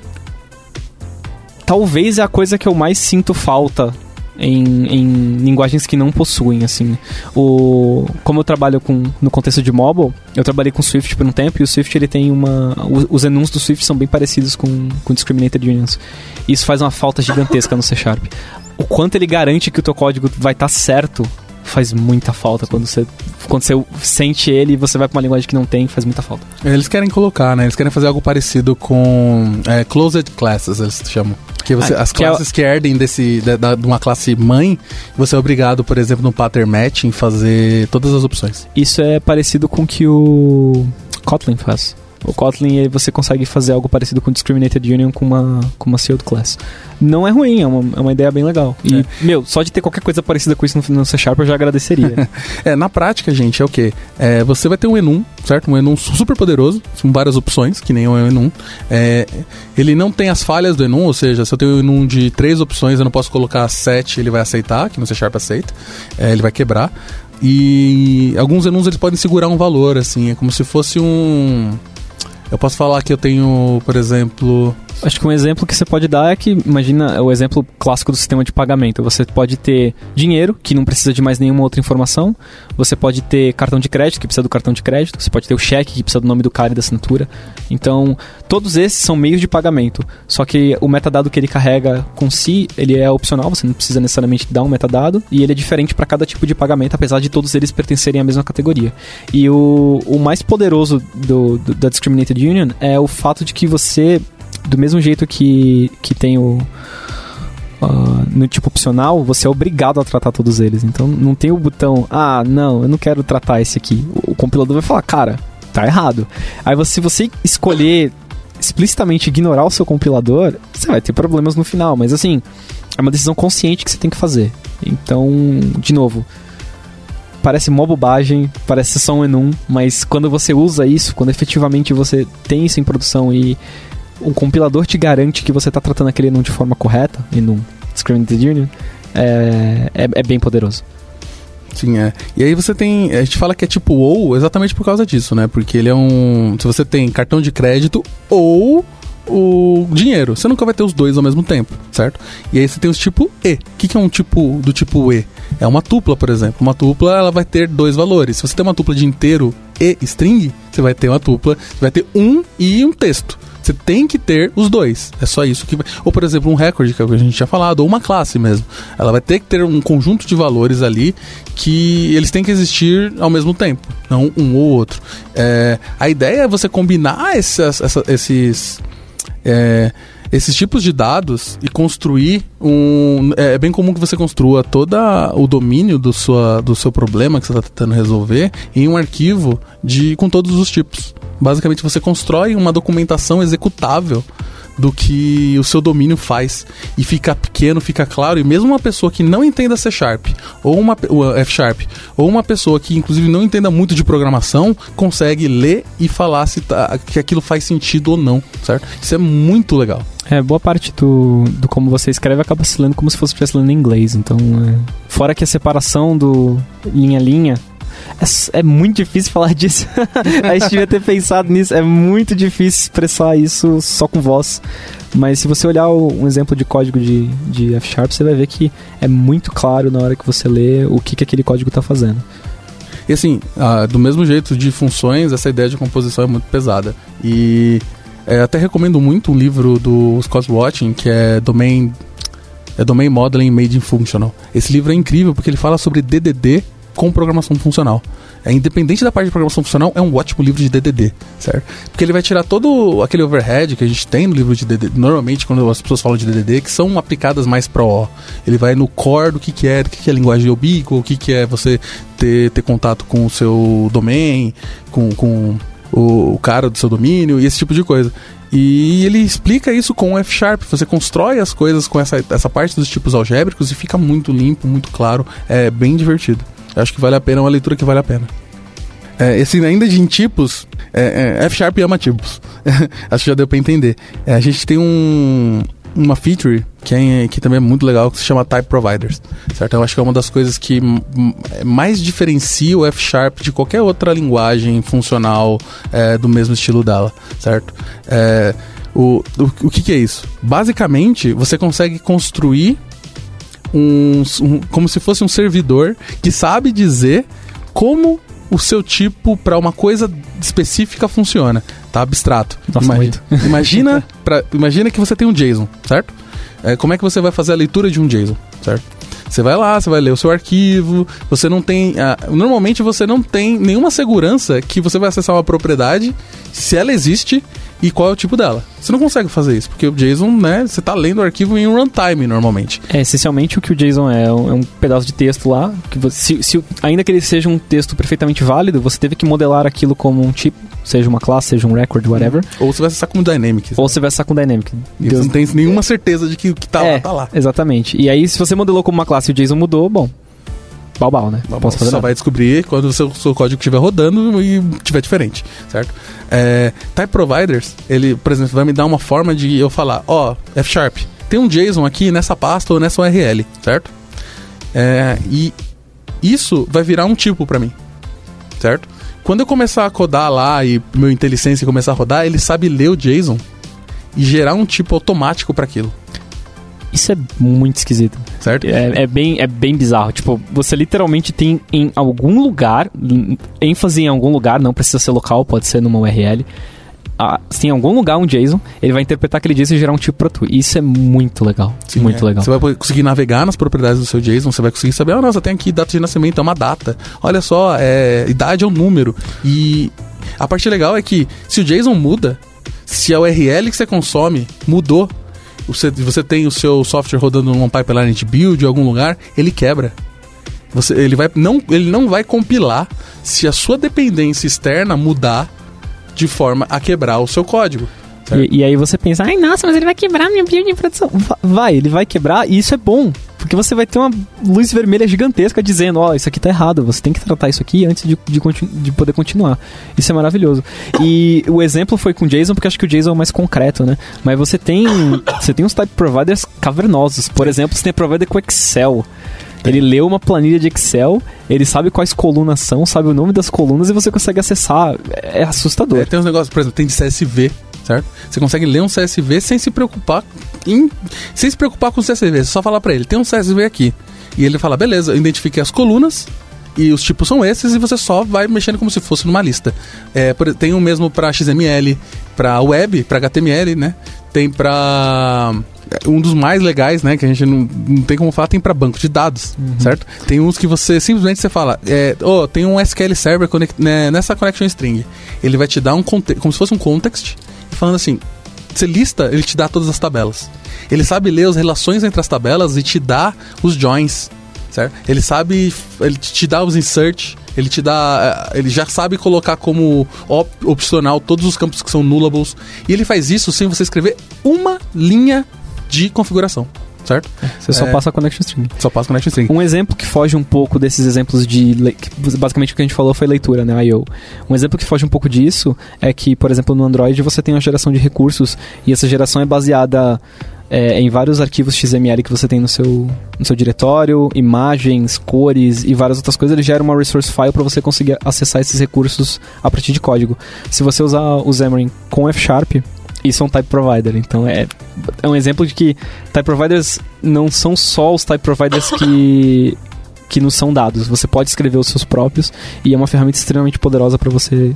talvez é a coisa que eu mais sinto falta em, em linguagens que não possuem, assim. O, como eu trabalho com, no contexto de mobile, eu trabalhei com Swift por um tempo, e o Swift, ele tem uma... Os, os enums do Swift são bem parecidos com, com discriminated unions. Isso faz uma falta gigantesca no C Sharp. O quanto ele garante que o teu código vai estar tá certo, faz muita falta. Quando você, quando você sente ele e você vai pra uma linguagem que não tem, faz muita falta. Eles querem colocar, né? Eles querem fazer algo parecido com é, closed classes, eles chamam. Que você, ah, as que classes é... que herdem desse, da, da, de uma classe mãe, você é obrigado, por exemplo, no pattern matching, fazer todas as opções. Isso é parecido com o que o Kotlin faz. O Kotlin, você consegue fazer algo parecido com discriminated union com uma, com uma sealed class. Não é ruim, é uma, é uma ideia bem legal. E, é. meu, só de ter qualquer coisa parecida com isso no, no C Sharp, eu já agradeceria. É, na prática, gente, é o quê? É, você vai ter um enum, certo? Um enum super poderoso, com várias opções, que nem o enum. É, ele não tem as falhas do enum, ou seja, se eu tenho um enum de três opções, eu não posso colocar sete, ele vai aceitar, que no C Sharp aceita. É, ele vai quebrar. E alguns enums, eles podem segurar um valor, assim, é como se fosse um... Eu posso falar que eu tenho, por exemplo... Acho que um exemplo que você pode dar é que, imagina o exemplo clássico do sistema de pagamento. Você pode ter dinheiro, que não precisa de mais nenhuma outra informação. Você pode ter cartão de crédito, que precisa do cartão de crédito. Você pode ter o cheque, que precisa do nome do cara e da assinatura. Então, todos esses são meios de pagamento. Só que o metadado que ele carrega com si, ele é opcional. Você não precisa necessariamente dar um metadado. E ele é diferente para cada tipo de pagamento, apesar de todos eles pertencerem à mesma categoria. E o, o mais poderoso do, do, da discriminated union é o fato de que você... Do mesmo jeito que, que tem o... Uh, no tipo opcional, você é obrigado a tratar todos eles. Então, não tem o botão... Ah, não, eu não quero tratar esse aqui. O, o compilador vai falar, cara, tá errado. Aí, você, se você escolher explicitamente ignorar o seu compilador, você vai ter problemas no final. Mas, assim, é uma decisão consciente que você tem que fazer. Então, de novo... Parece mó bobagem, parece só um enum. Mas, quando você usa isso, quando efetivamente você tem isso em produção e... Um compilador te garante que você está tratando aquele enum de forma correta, enum discriminated union, é, é, é bem poderoso. Sim, é. E aí você tem... A gente fala que é tipo ou exatamente por causa disso, né? Porque ele é um... Se você tem cartão de crédito ou o dinheiro. Você nunca vai ter os dois ao mesmo tempo, certo? E aí você tem os tipo E. O que, que é um tipo do tipo E? É uma tupla, por exemplo. Uma tupla, ela vai ter dois valores. Se você tem uma tupla de inteiro e string, você vai ter uma tupla, você vai ter um e um texto. Você tem que ter os dois. É só isso que vai... Ou, por exemplo, um record, que é o que a gente tinha falado, ou uma classe mesmo. Ela vai ter que ter um conjunto de valores ali que eles têm que existir ao mesmo tempo, não um ou outro. É... A ideia é você combinar essas, essa, esses... É... esses tipos de dados e construir um... É bem comum que você construa todo o domínio do, sua, do seu problema que você está tentando resolver em um arquivo de, com todos os tipos. Basicamente, você constrói uma documentação executável do que o seu domínio faz e fica pequeno, fica claro. E mesmo uma pessoa que não entenda C-Sharp ou uma F-Sharp, ou uma pessoa que inclusive não entenda muito de programação, consegue ler e falar se tá, que aquilo faz sentido ou não, certo? Isso é muito legal. É, boa parte do, do como você escreve acaba se lendo como se fosse estivesse lendo em inglês. Então, é... fora que a separação do linha a linha, é, é muito difícil falar disso. A gente devia ter pensado nisso. É muito difícil expressar isso só com voz. Mas se você olhar o, um exemplo de código de, de F-Sharp, você vai ver que é muito claro na hora que você lê o que, que aquele código está fazendo. E assim, ah, do mesmo jeito de funções, essa ideia de composição é muito pesada. E... É, até recomendo muito um livro do Scott Wlaschin, que é Domain, é Domain Modeling Made Functional. Esse livro é incrível porque ele fala sobre D D D com programação funcional. É, independente da parte de programação funcional, é um ótimo livro de D D D, certo? Porque ele vai tirar todo aquele overhead que a gente tem no livro de D D D. Normalmente, quando as pessoas falam de D D D, que são aplicadas mais para O. Ele vai no core do que, que é, do que, que é linguagem ubíqua, o que, que é você ter, ter contato com o seu domain, com... com o cara do seu domínio e esse tipo de coisa. E ele explica isso com o F-Sharp. Você constrói as coisas com essa, essa parte dos tipos algébricos e fica muito limpo, muito claro. É bem divertido. Eu acho que vale a pena, é uma leitura que vale a pena. É, esse ainda de em tipos, é, é, F-Sharp ama tipos. Acho que já deu pra entender. É, a gente tem um... uma feature que, é, que também é muito legal, que se chama Type Providers, certo? Eu acho que é uma das coisas que m- mais diferencia o F-Sharp de qualquer outra linguagem funcional é, do mesmo estilo dela, certo? É, o o, o que, que é isso? Basicamente, você consegue construir um, um, como se fosse um servidor que sabe dizer como o seu tipo para uma coisa específica funciona. Tá abstrato. Nossa, imagina, muito. imagina, pra, imagina que você tem um JSON, certo? É, como é que você vai fazer a leitura de um JSON, certo? Você vai lá, você vai ler o seu arquivo, você não tem... Ah, normalmente você não tem nenhuma segurança que você vai acessar uma propriedade, se ela existe e qual é o tipo dela. Você não consegue fazer isso, porque o JSON, né, você tá lendo o arquivo em runtime, normalmente. É, essencialmente o que o JSON é, é um pedaço de texto lá, que você, se, se, ainda que ele seja um texto perfeitamente válido, você teve que modelar aquilo como um tipo, seja uma classe, seja um record, whatever. Ou você vai acessar com um dynamic. Ou você vai acessar com um dynamic. E você não tem nenhuma certeza de que o que tá é, lá, tá lá. Exatamente. E aí, se você modelou como uma classe e o JSON mudou, bom... Bal-bal, né? Bal-bal. Posso fazer Você nada. Só vai descobrir quando o seu, seu código estiver rodando e estiver diferente, certo? É, Type Providers, ele, por exemplo, vai me dar uma forma de eu falar, ó, oh, F-Sharp, tem um JSON aqui nessa pasta ou nessa U R L, certo? É, e isso vai virar um tipo pra mim, certo? Quando eu começar a codar lá e meu IntelliSense começar a rodar, ele sabe ler o JSON e gerar um tipo automático pra aquilo. Isso é muito esquisito. Certo? É, é, bem, é bem bizarro. Tipo, você literalmente tem em algum lugar, ênfase em algum lugar, não precisa ser local, pode ser numa U R L. Ah, se em algum lugar um JSON, ele vai interpretar aquele JSON e gerar um tipo pra tu. Isso é muito legal. Sim, muito é. legal. Você vai conseguir navegar nas propriedades do seu JSON, você vai conseguir saber, ah, oh, nossa, tem aqui data de nascimento, é uma data. Olha só, é, idade é um número. E a parte legal é que se o JSON muda, se a U R L que você consome mudou, Você, você tem o seu software rodando num pipeline de build em algum lugar, ele quebra. Você, ele, vai, não, ele não vai compilar se a sua dependência externa mudar de forma a quebrar o seu código. E, e aí você pensa, ai nossa, mas ele vai quebrar minha build em produção. Vai, ele vai quebrar e isso é bom. Porque você vai ter uma luz vermelha gigantesca dizendo, ó, oh, isso aqui tá errado, você tem que tratar isso aqui antes de, de, continu- de poder continuar. Isso é maravilhoso. E o exemplo foi com o JSON, porque acho que o JSON é o mais concreto, né? Mas você tem, você tem uns type providers cavernosos. Por exemplo, você tem provider com Excel. Ele lê uma planilha de Excel, ele sabe quais colunas são, sabe o nome das colunas e você consegue acessar. É assustador. É, tem uns negócios, por exemplo, tem de C S V. certo? Você consegue ler um C S V sem se preocupar em, sem se preocupar com o C S V. Você só falar para ele, tem um C S V aqui. E ele fala, beleza, eu identifiquei as colunas e os tipos são esses, e você só vai mexendo como se fosse numa lista. É, tem o mesmo para X M L, para web, para H T M L, né? Tem para... um dos mais legais, né, que a gente não, não tem como falar, tem para banco de dados, uhum. certo? Tem uns que você, simplesmente você fala, é, oh, tem um S Q L Server conect, né, nessa connection string. Ele vai te dar um conte- como se fosse um context, falando assim, você lista, ele te dá todas as tabelas. Ele sabe ler as relações entre as tabelas e te dá os joins, certo? Ele sabe, ele te dá os insert, ele te dá, ele já sabe colocar como op- opcional todos os campos que são nullables. E ele faz isso sem você escrever uma linha de configuração, certo? Você só é... passa a connection string. Só passa a connection string. Um exemplo que foge um pouco desses exemplos de... Le... Basicamente o que a gente falou foi leitura, né? I O. Um exemplo que foge um pouco disso é que, por exemplo, no Android você tem uma geração de recursos e essa geração é baseada... É, em vários arquivos X M L que você tem no seu, no seu diretório, imagens, cores e várias outras coisas, ele gera uma resource file para você conseguir acessar esses recursos a partir de código. Se você usar o Xamarin com F-Sharp, isso é um type provider. Então é, é um exemplo de que type providers não são só os type providers que... que não são dados. Você pode escrever os seus próprios e é uma ferramenta extremamente poderosa para você...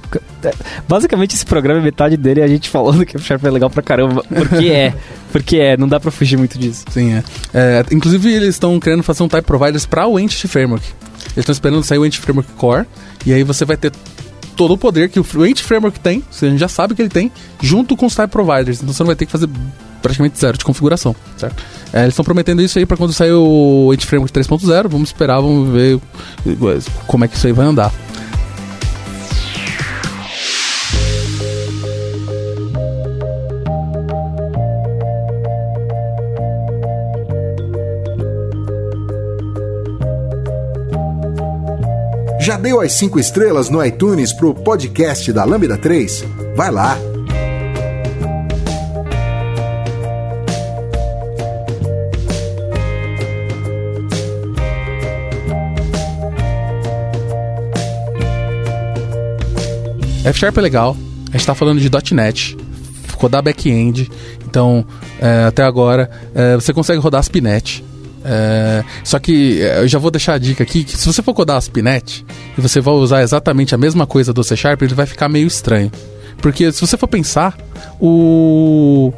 Basicamente, esse programa, metade dele, a gente falando que o F-Sharp é legal pra caramba. Porque é. Porque é. Não dá pra fugir muito disso. Sim, é. é inclusive, eles estão querendo fazer um type providers para o Entity Framework. Eles estão esperando sair o Entity Framework Core e aí você vai ter todo o poder que o Entity Framework tem, você já sabe que ele tem, junto com os type providers. Então, você não vai ter que fazer... praticamente zero de configuração, certo? É, eles estão prometendo isso aí para quando sair o Entity Framework três ponto zero, vamos esperar, vamos ver como é que isso aí vai andar. Já deu as cinco estrelas no iTunes pro podcast da Lambda três? Vai lá! F-Sharp é legal, a gente está falando de .NET, rodar back-end, então é, até agora é, você consegue rodar ASP ponto NET, é, só que é, eu já vou deixar a dica aqui, que se você for codar ASP ponto NET e você vai usar exatamente a mesma coisa do C-Sharp, ele vai ficar meio estranho, porque se você for pensar, o...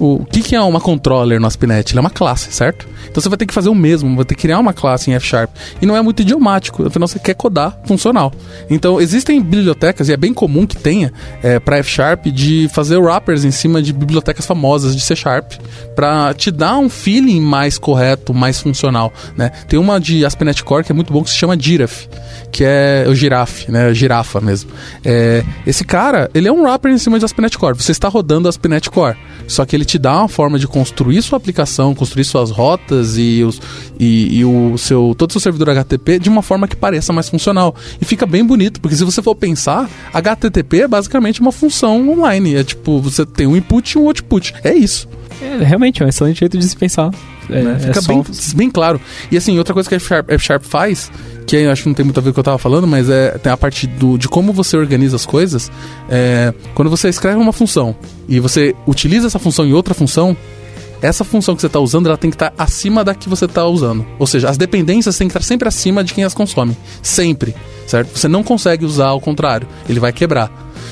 O que, que é uma controller no ASP ponto NET? Ela é uma classe, certo? Então você vai ter que fazer o mesmo, vai ter que criar uma classe em F-Sharp. E não é muito idiomático, afinal você quer codar funcional. Então existem bibliotecas, e é bem comum que tenha é, para F-Sharp, de fazer wrappers em cima de bibliotecas famosas de C-Sharp, para te dar um feeling mais correto, mais funcional, né? Tem uma de ASP ponto NET Core que é muito bom, que se chama Giraffe, que é o Giraffe, né? Girafa mesmo. É, esse cara, ele é um wrapper em cima de ASP ponto NET Core. Você está rodando ASP ponto NET Core, só que ele te dá uma forma de construir sua aplicação, construir suas rotas e, os, e, e o seu, todo o seu servidor H T T P de uma forma que pareça mais funcional. E fica bem bonito, porque se você for pensar, H T T P é basicamente uma função online. É tipo, você tem um input e um output. É isso. É, realmente, é um excelente jeito de se pensar. É, né? Fica é só... bem, bem claro. E assim, outra coisa que a F-Sharp, F-Sharp faz, que eu acho que não tem muito a ver com o que eu tava falando, mas é, tem a parte do, de como você organiza as coisas. É, quando você escreve uma função e você utiliza essa função em outra função, essa função que você está usando, ela tem que estar tá acima da que você está usando. Ou seja, as dependências têm que estar sempre acima de quem as consome. Sempre, certo? Você não consegue usar ao contrário. Ele vai quebrar.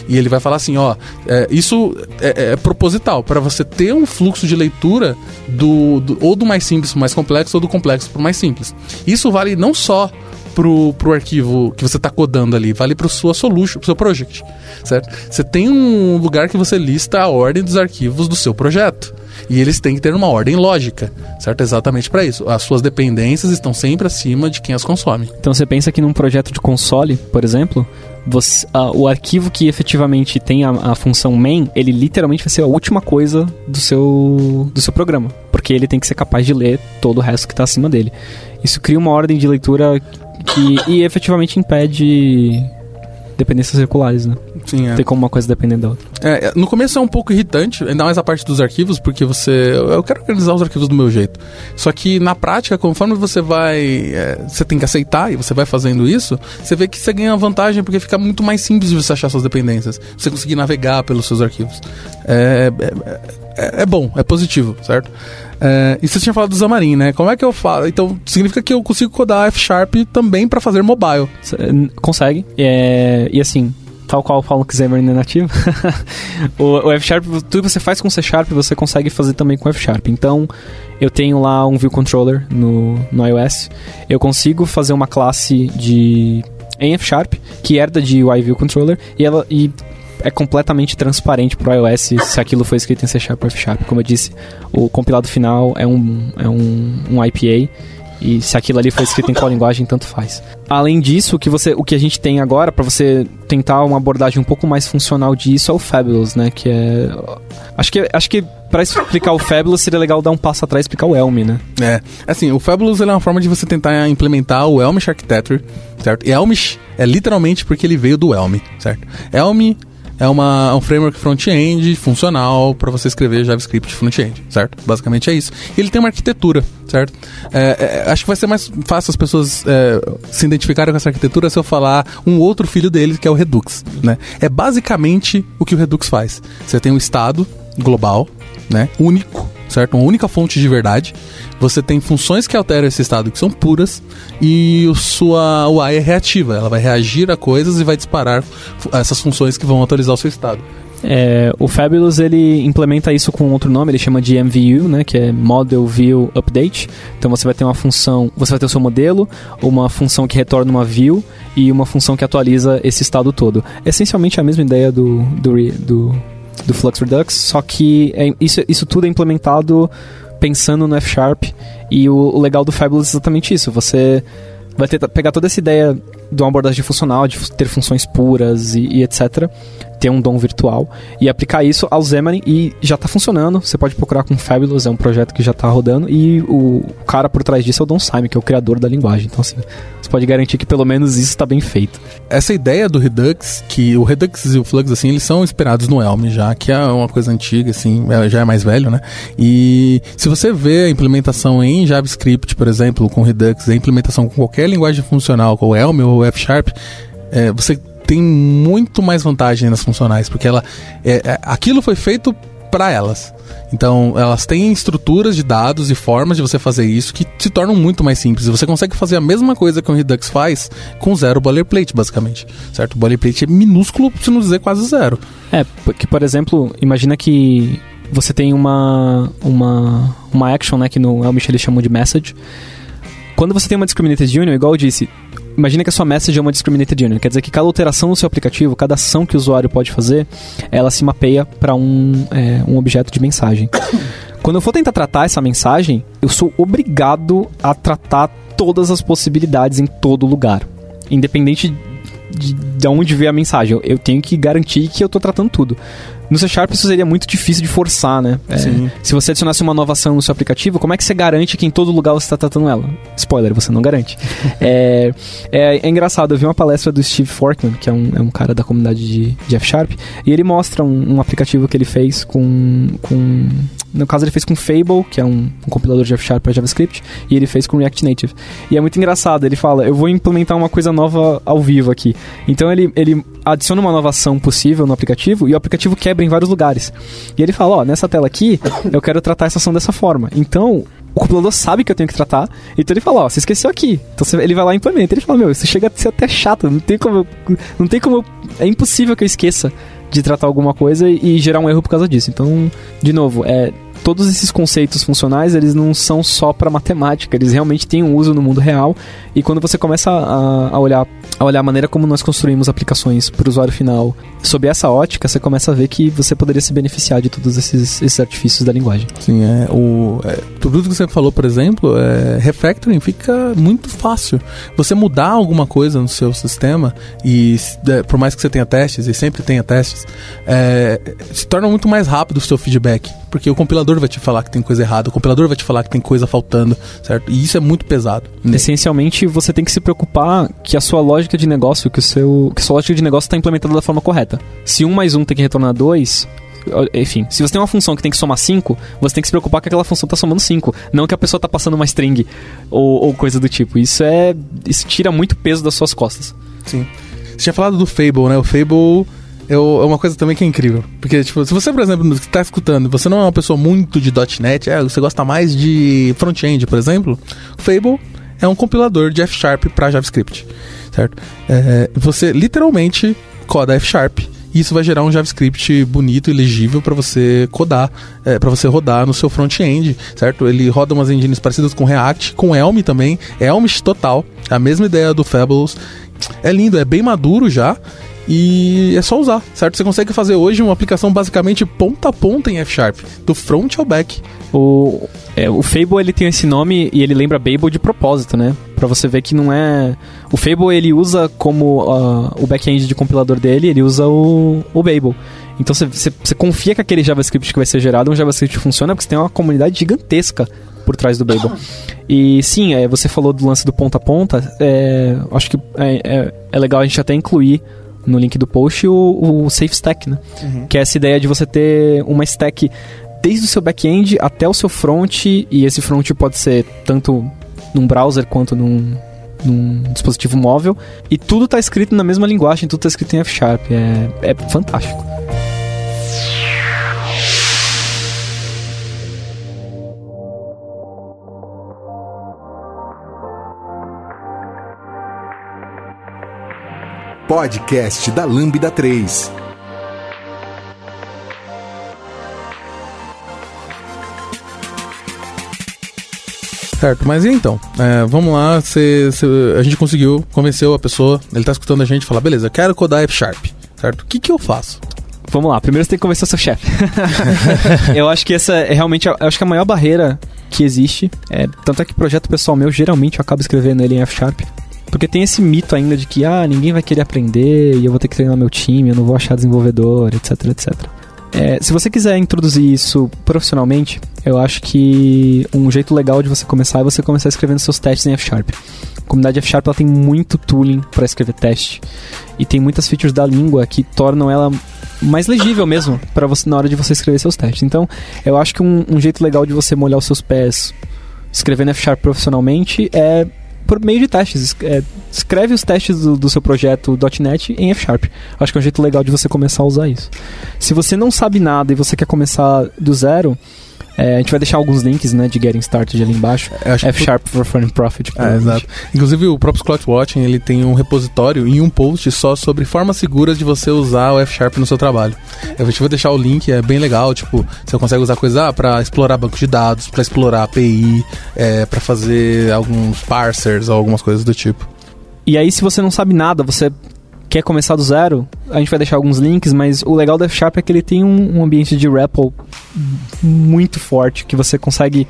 E ele vai falar assim, ó, é, isso é, é proposital, para você ter um fluxo de leitura do, do, ou do mais simples para o mais complexo, ou do complexo para o mais simples. Isso vale não só pro, pro arquivo que você está codando ali, vale para o sua solution, pro seu project, certo? Você tem um lugar que você lista a ordem dos arquivos do seu projeto. E eles têm que ter uma ordem lógica, certo? Exatamente para isso. As suas dependências estão sempre acima de quem as consome. Então você pensa que num projeto de console, por exemplo, você, a, o arquivo que efetivamente tem a, a função main, ele literalmente vai ser a última coisa do seu, do seu programa, porque ele tem que ser capaz de ler todo o resto que está acima dele. Isso cria uma ordem de leitura que e efetivamente impede... dependências circulares, né? Sim, é. Tem como uma coisa dependendo da outra. É, no começo é um pouco irritante, ainda mais a parte dos arquivos, porque você... Eu quero organizar os arquivos do meu jeito. Só que na prática, conforme você vai... É, você tem que aceitar e você vai fazendo isso, você vê que você ganha vantagem, porque fica muito mais simples de você achar suas dependências. Você conseguir navegar pelos seus arquivos. É, é, é, é bom, é positivo, certo? É, e você tinha falado do Xamarin, né? Como é que eu falo? Então, significa que eu consigo codar F-Sharp também para fazer mobile. Consegue. É, e assim... tal qual falam que Xamarin é nativo. o, o F-Sharp, tudo que você faz com C-Sharp, você consegue fazer também com F-Sharp. Então, eu tenho lá um View Controller no, no iOS. Eu consigo fazer uma classe de, em F-Sharp que herda de U I View Controller e, ela, e é completamente transparente para o iOS se aquilo foi escrito em C-Sharp ou F-Sharp. Como eu disse, o compilado final é um, é um, um I P A. E se aquilo ali foi escrito em qual linguagem, tanto faz. Além disso, o que, você, o que a gente tem agora, para você tentar uma abordagem um pouco mais funcional disso, é o Fabulous, né? Que é... Acho que, acho que para explicar o Fabulous, seria legal dar um passo atrás e explicar o Elm, né? É. Assim, o Fabulous ele é uma forma de você tentar implementar o Elmish Architecture, certo? E Elmish é literalmente porque ele veio do Elm, certo? Elm... É, uma, é um framework front-end funcional para você escrever JavaScript front-end, certo? Basicamente é isso. Ele tem uma arquitetura, certo? É, é, acho que vai ser mais fácil as pessoas é, se identificarem com essa arquitetura se eu falar um outro filho dele, que é o Redux, né? É basicamente o que o Redux faz. Você tem um estado global, né? Único, certo? Uma única fonte de verdade. Você tem funções que alteram esse estado, que são puras, e o sua U I é reativa. Ela vai reagir a coisas e vai disparar essas funções que vão atualizar o seu estado. É, o Fabulous, ele implementa isso com outro nome, ele chama de M V U, né, que é Model View Update. Então você vai ter uma função, você vai ter o seu modelo, uma função que retorna uma view e uma função que atualiza esse estado todo. Essencialmente a mesma ideia do... do, do do Flux Redux, só que é, isso, isso tudo é implementado pensando no F-Sharp, e o, o legal do Fabulous é exatamente isso. Você vai ter, pegar toda essa ideia de uma abordagem funcional, de ter funções puras e, e etcétera, ter um D O M virtual, e aplicar isso ao Xamarin, e já está funcionando. Você pode procurar com Fabulous, é um projeto que já está rodando, e o cara por trás disso é o Don Syme, que é o criador da linguagem. Então assim, você pode garantir que pelo menos isso está bem feito. Essa ideia do Redux, que o Redux e o Flux, assim, eles são inspirados no Elm já, que é uma coisa antiga, assim, já é mais velho, né? E se você vê a implementação em JavaScript, por exemplo, com Redux, a implementação com qualquer linguagem funcional, com o Elm ou F-Sharp, é, você tem muito mais vantagem nas funcionais, porque ela, é, é, aquilo foi feito para elas. Então, elas têm estruturas de dados e formas de você fazer isso que se tornam muito mais simples. Você consegue fazer a mesma coisa que o Redux faz com zero boilerplate, basicamente. Certo? O boilerplate é minúsculo, se não dizer quase zero. É, porque, por exemplo, imagina que você tem uma, uma, uma action, né, que no Elm eles chamam de message. Quando você tem uma discriminated union, igual eu disse... Imagina que a sua message é uma discriminated union. Quer dizer que cada alteração no seu aplicativo, cada ação que o usuário pode fazer, ela se mapeia para um, é, um objeto de mensagem. Quando eu for tentar tratar essa mensagem, eu sou obrigado a tratar todas as possibilidades em todo lugar. Independente de, de onde vem a mensagem, eu tenho que garantir que eu estou tratando tudo. No C Sharp isso seria muito difícil de forçar, né? É, se você adicionasse uma nova ação no seu aplicativo, como é que você garante que em todo lugar você está tratando ela? Spoiler, você não garante. é, é, é engraçado, eu vi uma palestra do Steve Forkman, que é um, é um cara da comunidade de, de F-Sharp, e ele mostra um, um aplicativo que ele fez com... com no caso ele fez com Fable, que é um, um compilador de F-Sharp para JavaScript, e ele fez com React Native. E é muito engraçado, ele fala, eu vou implementar uma coisa nova ao vivo aqui. Então ele, ele adiciona uma nova ação possível no aplicativo, e o aplicativo quebra em vários lugares. E ele fala, ó, nessa tela aqui, eu quero tratar essa ação dessa forma. Então, o compilador sabe que eu tenho que tratar, então ele fala, ó, você esqueceu aqui. Então você, ele vai lá e implementa. Ele fala, meu, isso chega a ser até chato, não tem como... Eu, não tem como eu, é impossível que eu esqueça de tratar alguma coisa e gerar um erro por causa disso. Então, de novo, é, todos esses conceitos funcionais, eles não são só para matemática, eles realmente têm um uso no mundo real, e quando você começa a, a, olhar, a olhar a maneira como nós construímos aplicações para o usuário final, sob essa ótica, você começa a ver que você poderia se beneficiar de todos esses, esses artifícios da linguagem. Sim, é, o, é, tudo que você falou, por exemplo, é, refactoring fica muito fácil. Você mudar alguma coisa no seu sistema, e é, por mais que você tenha testes, e sempre tenha testes, É, se torna muito mais rápido o seu feedback. porque o compilador vai te falar que tem coisa errada, o compilador vai te falar que tem coisa faltando, certo? E isso é muito pesado. Né? Essencialmente, você tem que se preocupar que a sua lógica de negócio, que, o seu, que a sua lógica de negócio está implementada da forma correta. Se um mais um tem que retornar dois... Enfim, se você tem uma função que tem que somar cinco, você tem que se preocupar que aquela função está somando cinco, não que a pessoa está passando uma string ou, ou coisa do tipo. Isso é isso tira muito peso das suas costas. Sim. Você tinha falado do Fable, né? O Fable é uma coisa também que é incrível. Porque, tipo, se você, por exemplo, que está escutando, você não é uma pessoa muito de .NET, é, você gosta mais de front-end, por exemplo, o Fable é um compilador de F-Sharp para JavaScript, certo? É, você literalmente coda F-Sharp. E isso vai gerar um JavaScript bonito e legível para você codar, é, para você rodar no seu front-end, certo? Ele roda umas engines parecidas com React, com Elm também, Elm total, a mesma ideia do Fabulous. É lindo, é bem maduro já e é só usar, certo? Você consegue fazer hoje uma aplicação basicamente ponta a ponta em F-Sharp, do front ao back. O, é, o Fable, ele tem esse nome e ele lembra Babel de propósito, né? Pra você ver que não é... O Fable, ele usa como uh, o back-end de compilador dele, ele usa o, o Babel. Então você confia que aquele JavaScript que vai ser gerado é um JavaScript que funciona, porque você tem uma comunidade gigantesca por trás do Babel. E sim, é, você falou do lance do ponta a ponta, é, acho que é, é, é legal a gente até incluir no link do post o, o Safe Stack, né? Uhum. Que é essa ideia de você ter uma stack desde o seu back-end até o seu front, e esse front pode ser tanto num browser quanto num, num dispositivo móvel, e tudo está escrito na mesma linguagem, tudo está escrito em F-Sharp. É, é fantástico. Podcast da Lambda três. Certo, mas e então? É, vamos lá, cê, cê, a gente conseguiu, convenceu a pessoa, ele tá escutando a gente e fala, beleza, eu quero codar F-Sharp, certo? O que que eu faço? Vamos lá, primeiro você tem que convencer o seu chefe. Eu acho que essa é realmente, eu acho que a maior barreira que existe, é, tanto é que projeto pessoal meu, geralmente eu acabo escrevendo ele em F-Sharp, porque tem esse mito ainda de que, ah, ninguém vai querer aprender e eu vou ter que treinar meu time, eu não vou achar desenvolvedor, etc, etcétera. É, se você quiser introduzir isso profissionalmente, eu acho que um jeito legal de você começar é você começar escrevendo seus testes em F-Sharp. A comunidade F-Sharp ela tem muito tooling para escrever teste e tem muitas features da língua que tornam ela mais legível mesmo para você na hora de você escrever seus testes. Então, eu acho que um, um jeito legal de você molhar os seus pés escrevendo F-Sharp profissionalmente é por meio de testes. É, escreve os testes do, do seu projeto .NET em F-Sharp. Acho que é um jeito legal de você começar a usar isso. Se você não sabe nada e você quer começar do zero, é, a gente vai deixar alguns links, né, de Getting Started ali embaixo. F-Sharp for Fun and Profit. É, exato. Inclusive o próprio Scott Wlaschin, ele tem um repositório e um post só sobre formas seguras de você usar o F-Sharp no seu trabalho. Eu vou deixar o link, é bem legal, tipo, você consegue usar coisa ah, para explorar banco de dados, para explorar A P I, é, para fazer alguns parsers, algumas coisas do tipo. E aí, se você não sabe nada, você quer começar do zero, a gente vai deixar alguns links, mas o legal do F-Sharp é que ele tem um, um ambiente de REPL muito forte, que você consegue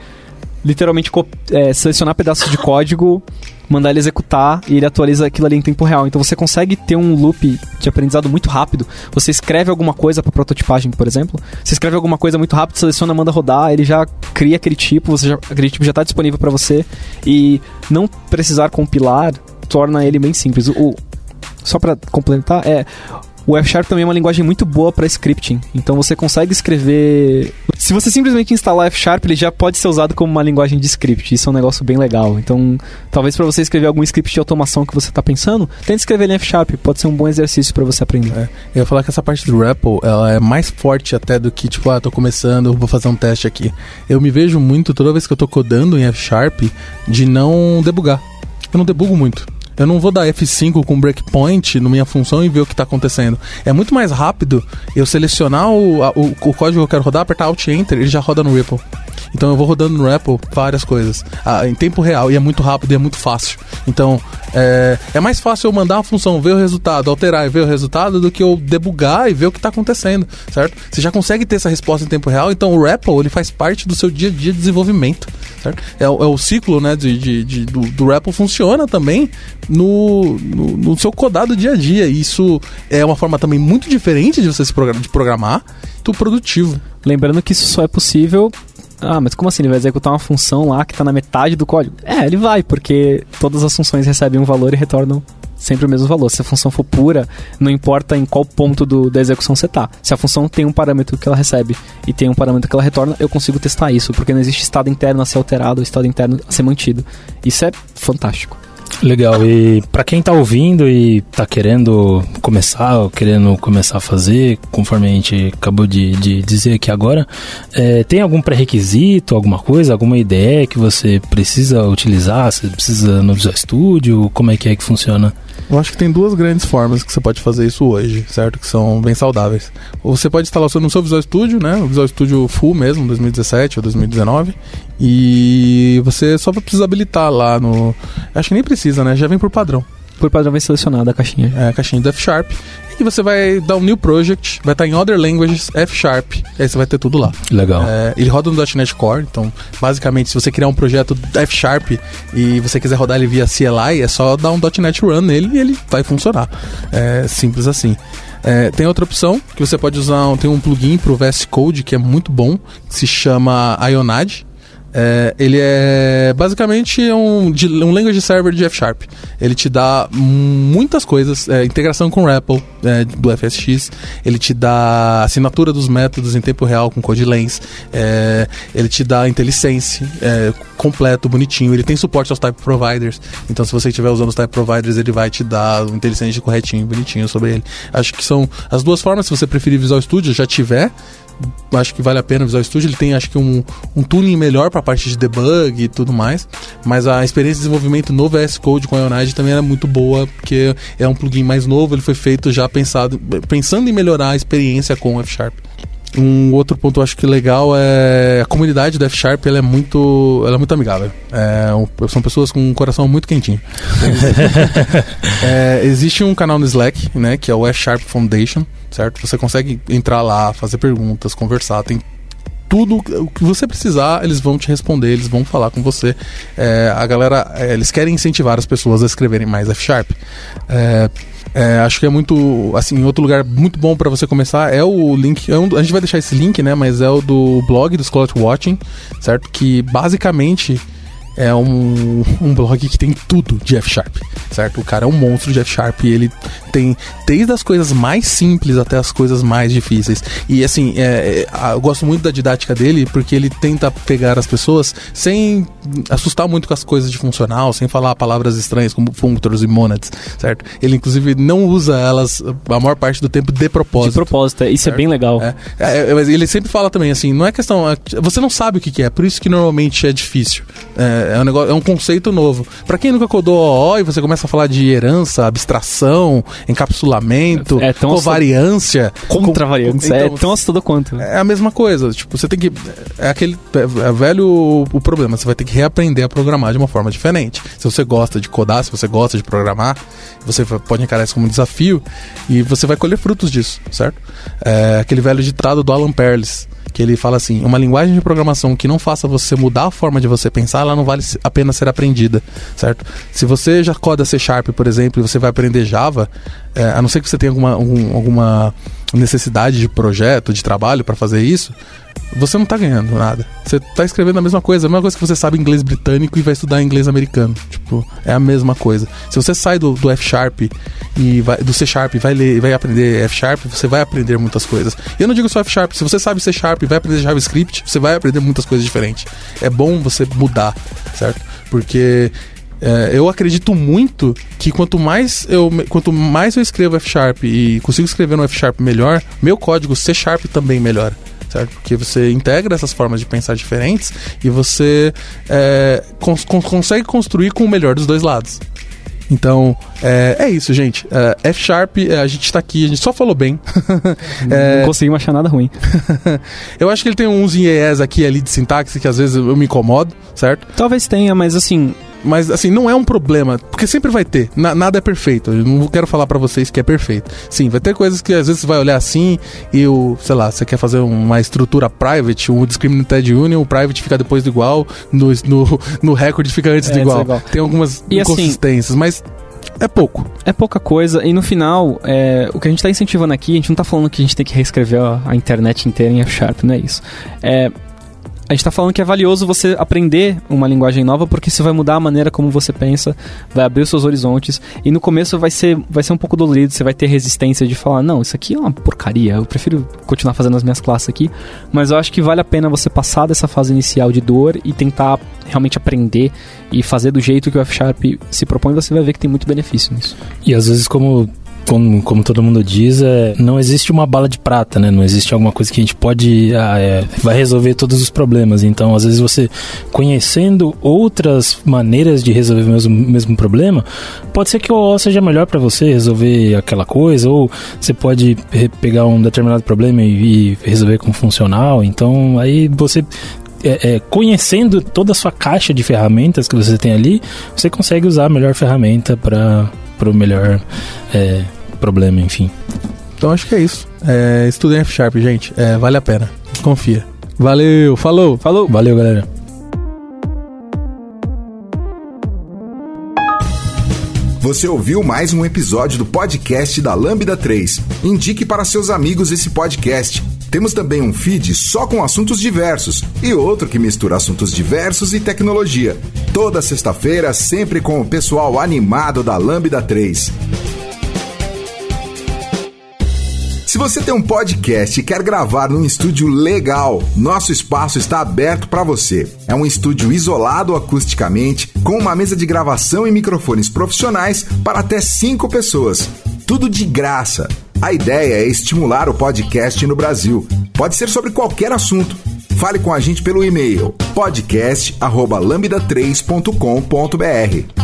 literalmente co- é, selecionar pedaços de código, mandar ele executar e ele atualiza aquilo ali em tempo real. Então você consegue ter um loop de aprendizado muito rápido. Você escreve alguma coisa para prototipagem, por exemplo. Você escreve alguma coisa muito rápido, seleciona, manda rodar, ele já cria aquele tipo, você já, aquele tipo já está disponível para você, e não precisar compilar torna ele bem simples. O, só para complementar, é, o F-Sharp também é uma linguagem muito boa para scripting. Então você consegue escrever... Se você simplesmente instalar F-Sharp, ele já pode ser usado como uma linguagem de script. Isso é um negócio bem legal. Então, talvez para você escrever algum script de automação que você está pensando, tente escrever ele em F-Sharp. Pode ser um bom exercício para você aprender. É, eu ia falar que essa parte do REPL, ela é mais forte até do que, tipo, ah, tô começando, vou fazer um teste aqui. Eu me vejo muito, toda vez que eu tô codando em F-Sharp, de não debugar. Eu não debugo muito. Eu não vou dar F cinco com breakpoint na minha função e ver o que está acontecendo. É muito mais rápido eu selecionar o, a, o, o código que eu quero rodar, apertar Alt Enter, ele já roda no REPL. Então eu vou rodando no Apple várias coisas ah, em tempo real, e é muito rápido e é muito fácil. Então é, é mais fácil eu mandar uma função, ver o resultado, alterar e ver o resultado, do que eu debugar e ver o que está acontecendo, certo? Você já consegue ter essa resposta em tempo real, então o R E P L, ele faz parte do seu dia a dia de desenvolvimento, certo? É, é o ciclo, né, de, de, de, do, do R E P L funciona também no, no, no seu codar do dia a dia, e isso é uma forma também muito diferente de você se program- de programar, do produtivo. Lembrando que isso só é possível... Ah, mas como assim? Ele vai executar uma função lá que está na metade do código? É, ele vai, porque todas as funções recebem um valor e retornam sempre o mesmo valor. Se a função for pura, não importa em qual ponto do, da execução você está. Se a função tem um parâmetro que ela recebe e tem um parâmetro que ela retorna, eu consigo testar isso, porque não existe estado interno a ser alterado ou estado interno a ser mantido. Isso é fantástico. Legal, e para quem tá ouvindo e tá querendo começar, ou querendo começar a fazer, conforme a gente acabou de, de dizer aqui agora, é, tem algum pré-requisito, alguma coisa, alguma ideia que você precisa utilizar, você precisa no Visual Studio, como é que é que funciona? Eu acho que tem duas grandes formas que você pode fazer isso hoje, certo? Que são bem saudáveis. Ou você pode instalar no seu Visual Studio, né? O Visual Studio Full mesmo, dois mil e dezessete ou dois mil e dezenove. E você só precisa habilitar lá no... Acho que nem precisa, né? Já vem por padrão. Por padrão vem selecionada a caixinha. É, a caixinha do F-Sharp. E você vai dar um new project, vai estar em Other Languages, F-Sharp. Aí você vai ter tudo lá. Legal. É, ele roda no .ponto net Core, então, basicamente, se você criar um projeto F-Sharp e você quiser rodar ele via C L I, é só dar um .ponto net Run nele e ele vai funcionar. É simples assim. É, tem outra opção, que você pode usar, tem um plugin pro V S Code, que é muito bom, que se chama Ionide. É, ele é basicamente um, um language server de F-Sharp. Ele te dá muitas coisas, é, integração com o R E P L, é, do FsCheck. Ele te dá assinatura dos métodos em tempo real com CodeLens, é, ele te dá IntelliSense, é, completo, bonitinho. Ele tem suporte aos type providers, então se você estiver usando os type providers, ele vai te dar um IntelliSense corretinho, bonitinho sobre ele. Acho que são as duas formas. Se você preferir Visual Studio, já tiver, acho que vale a pena o Visual Studio. Ele tem, acho que, um, um tuning melhor para a parte de debug e tudo mais, mas a experiência de desenvolvimento no V S Code com a Ionide também era muito boa, porque é um plugin mais novo, ele foi feito já pensado, pensando em melhorar a experiência com o F-Sharp. Um outro ponto, eu acho que legal, é a comunidade do F-Sharp, ela é muito, ela é muito amigável. É, um, são pessoas com um coração muito quentinho. É, existe um canal no Slack, né, que é o F-Sharp Foundation, certo? Você consegue entrar lá, fazer perguntas, conversar, tem tudo o que você precisar, eles vão te responder, eles vão falar com você. É, a galera, é, eles querem incentivar as pessoas a escreverem mais F-Sharp. É, É, acho que é muito, assim, outro lugar muito bom para você começar é o link, é um, a gente vai deixar esse link, né, mas é o do blog do Scott Wlaschin, certo? Que basicamente é um, um blog que tem tudo de F-Sharp, certo? O cara é um monstro de F-Sharp, ele tem desde as coisas mais simples até as coisas mais difíceis. E assim, é, eu gosto muito da didática dele, porque ele tenta pegar as pessoas sem assustar muito com as coisas de funcional, sem falar palavras estranhas como functors e monads, certo? Ele inclusive não usa elas a maior parte do tempo de propósito. De propósito, isso certo? É bem legal. É, é, mas ele sempre fala também assim, não é questão, você não sabe o que é, por isso que normalmente é difícil. É, É um, negócio, é um conceito novo. Pra quem nunca codou O O e você começa a falar de herança, abstração, encapsulamento, é, é covariância, contravariância, então, é tão assustador quanto. É a mesma coisa. Tipo, você tem que... É aquele... É velho o, o problema. Você vai ter que reaprender a programar de uma forma diferente. Se você gosta de codar, se você gosta de programar, você pode encarar isso como um desafio e você vai colher frutos disso, certo? É aquele velho ditado do Alan Perles, que ele fala assim, uma linguagem de programação que não faça você mudar a forma de você pensar, ela não vale a pena ser aprendida, certo? Se você já coda C Sharp, por exemplo, e você vai aprender Java, é, a não ser que você tenha alguma, algum, alguma necessidade de projeto, de trabalho para fazer isso, você não tá ganhando nada. Você tá escrevendo a mesma coisa, a mesma coisa que você sabe inglês britânico e vai estudar inglês americano. Tipo, é a mesma coisa. Se você sai do, do F-Sharp e vai, do C-Sharp e vai, ler, vai aprender F-Sharp, você vai aprender muitas coisas. E eu não digo só F-Sharp. Se você sabe C-Sharp e vai aprender JavaScript, você vai aprender muitas coisas diferentes. É bom você mudar, certo? Porque... É, eu acredito muito que quanto mais eu, quanto mais eu escrevo F-Sharp e consigo escrever no F-Sharp melhor, meu código C-Sharp também melhora, certo? Porque você integra essas formas de pensar diferentes e você é, cons- cons- consegue construir com o melhor dos dois lados. Então, é, é isso, gente. É, F-Sharp, a gente está aqui, a gente só falou bem. é, não conseguimos achar nada ruim. Eu acho que ele tem uns I E S aqui ali de sintaxe que às vezes eu me incomodo, certo? Talvez tenha, mas assim... Mas, assim, não é um problema, porque sempre vai ter. Na, nada é perfeito. Eu não quero falar pra vocês que é perfeito. Sim, vai ter coisas que às vezes você vai olhar assim e o, sei lá, você quer fazer uma estrutura private, o discriminated union, o private fica depois do igual, no, no, no record fica antes é, do igual. igual. Tem algumas e inconsistências, assim, mas é pouco. É pouca coisa, e no final, é, o que a gente tá incentivando aqui, a gente não tá falando que a gente tem que reescrever a, a internet inteira em F-Sharp, não é isso. É... A gente tá falando que é valioso você aprender uma linguagem nova, porque isso vai mudar a maneira como você pensa, vai abrir os seus horizontes, e no começo vai ser, vai ser um pouco dolorido, você vai ter resistência de falar, não, isso aqui é uma porcaria, eu prefiro continuar fazendo as minhas classes aqui, mas eu acho que vale a pena você passar dessa fase inicial de dor e tentar realmente aprender e fazer do jeito que o F-Sharp se propõe, você vai ver que tem muito benefício nisso. E às vezes como... Como, como todo mundo diz, é, não existe uma bala de prata, né? Não existe alguma coisa que a gente pode... Ah, é, vai resolver todos os problemas. Então, às vezes, você conhecendo outras maneiras de resolver o mesmo, mesmo problema, pode ser que o O seja melhor para você resolver aquela coisa, ou você pode pegar um determinado problema e, e resolver com funcional. Então, aí você... É, é, conhecendo toda a sua caixa de ferramentas que você tem ali, você consegue usar a melhor ferramenta para o melhor é, problema, enfim. Então acho que é isso. É, estudem F-Sharp, gente. É, vale a pena. Confia. Valeu, falou. Falou. Valeu, galera. Você ouviu mais um episódio do podcast da Lambda três. Indique para seus amigos esse podcast. Temos também um feed só com assuntos diversos e outro que mistura assuntos diversos e tecnologia. Toda sexta-feira, sempre com o pessoal animado da Lambda três. Se você tem um podcast e quer gravar num estúdio legal, nosso espaço está aberto para você. É um estúdio isolado acusticamente, com uma mesa de gravação e microfones profissionais para até cinco pessoas. Tudo de graça. A ideia é estimular o podcast no Brasil. Pode ser sobre qualquer assunto. Fale com a gente pelo e-mail podcast arroba lambda três ponto com ponto br.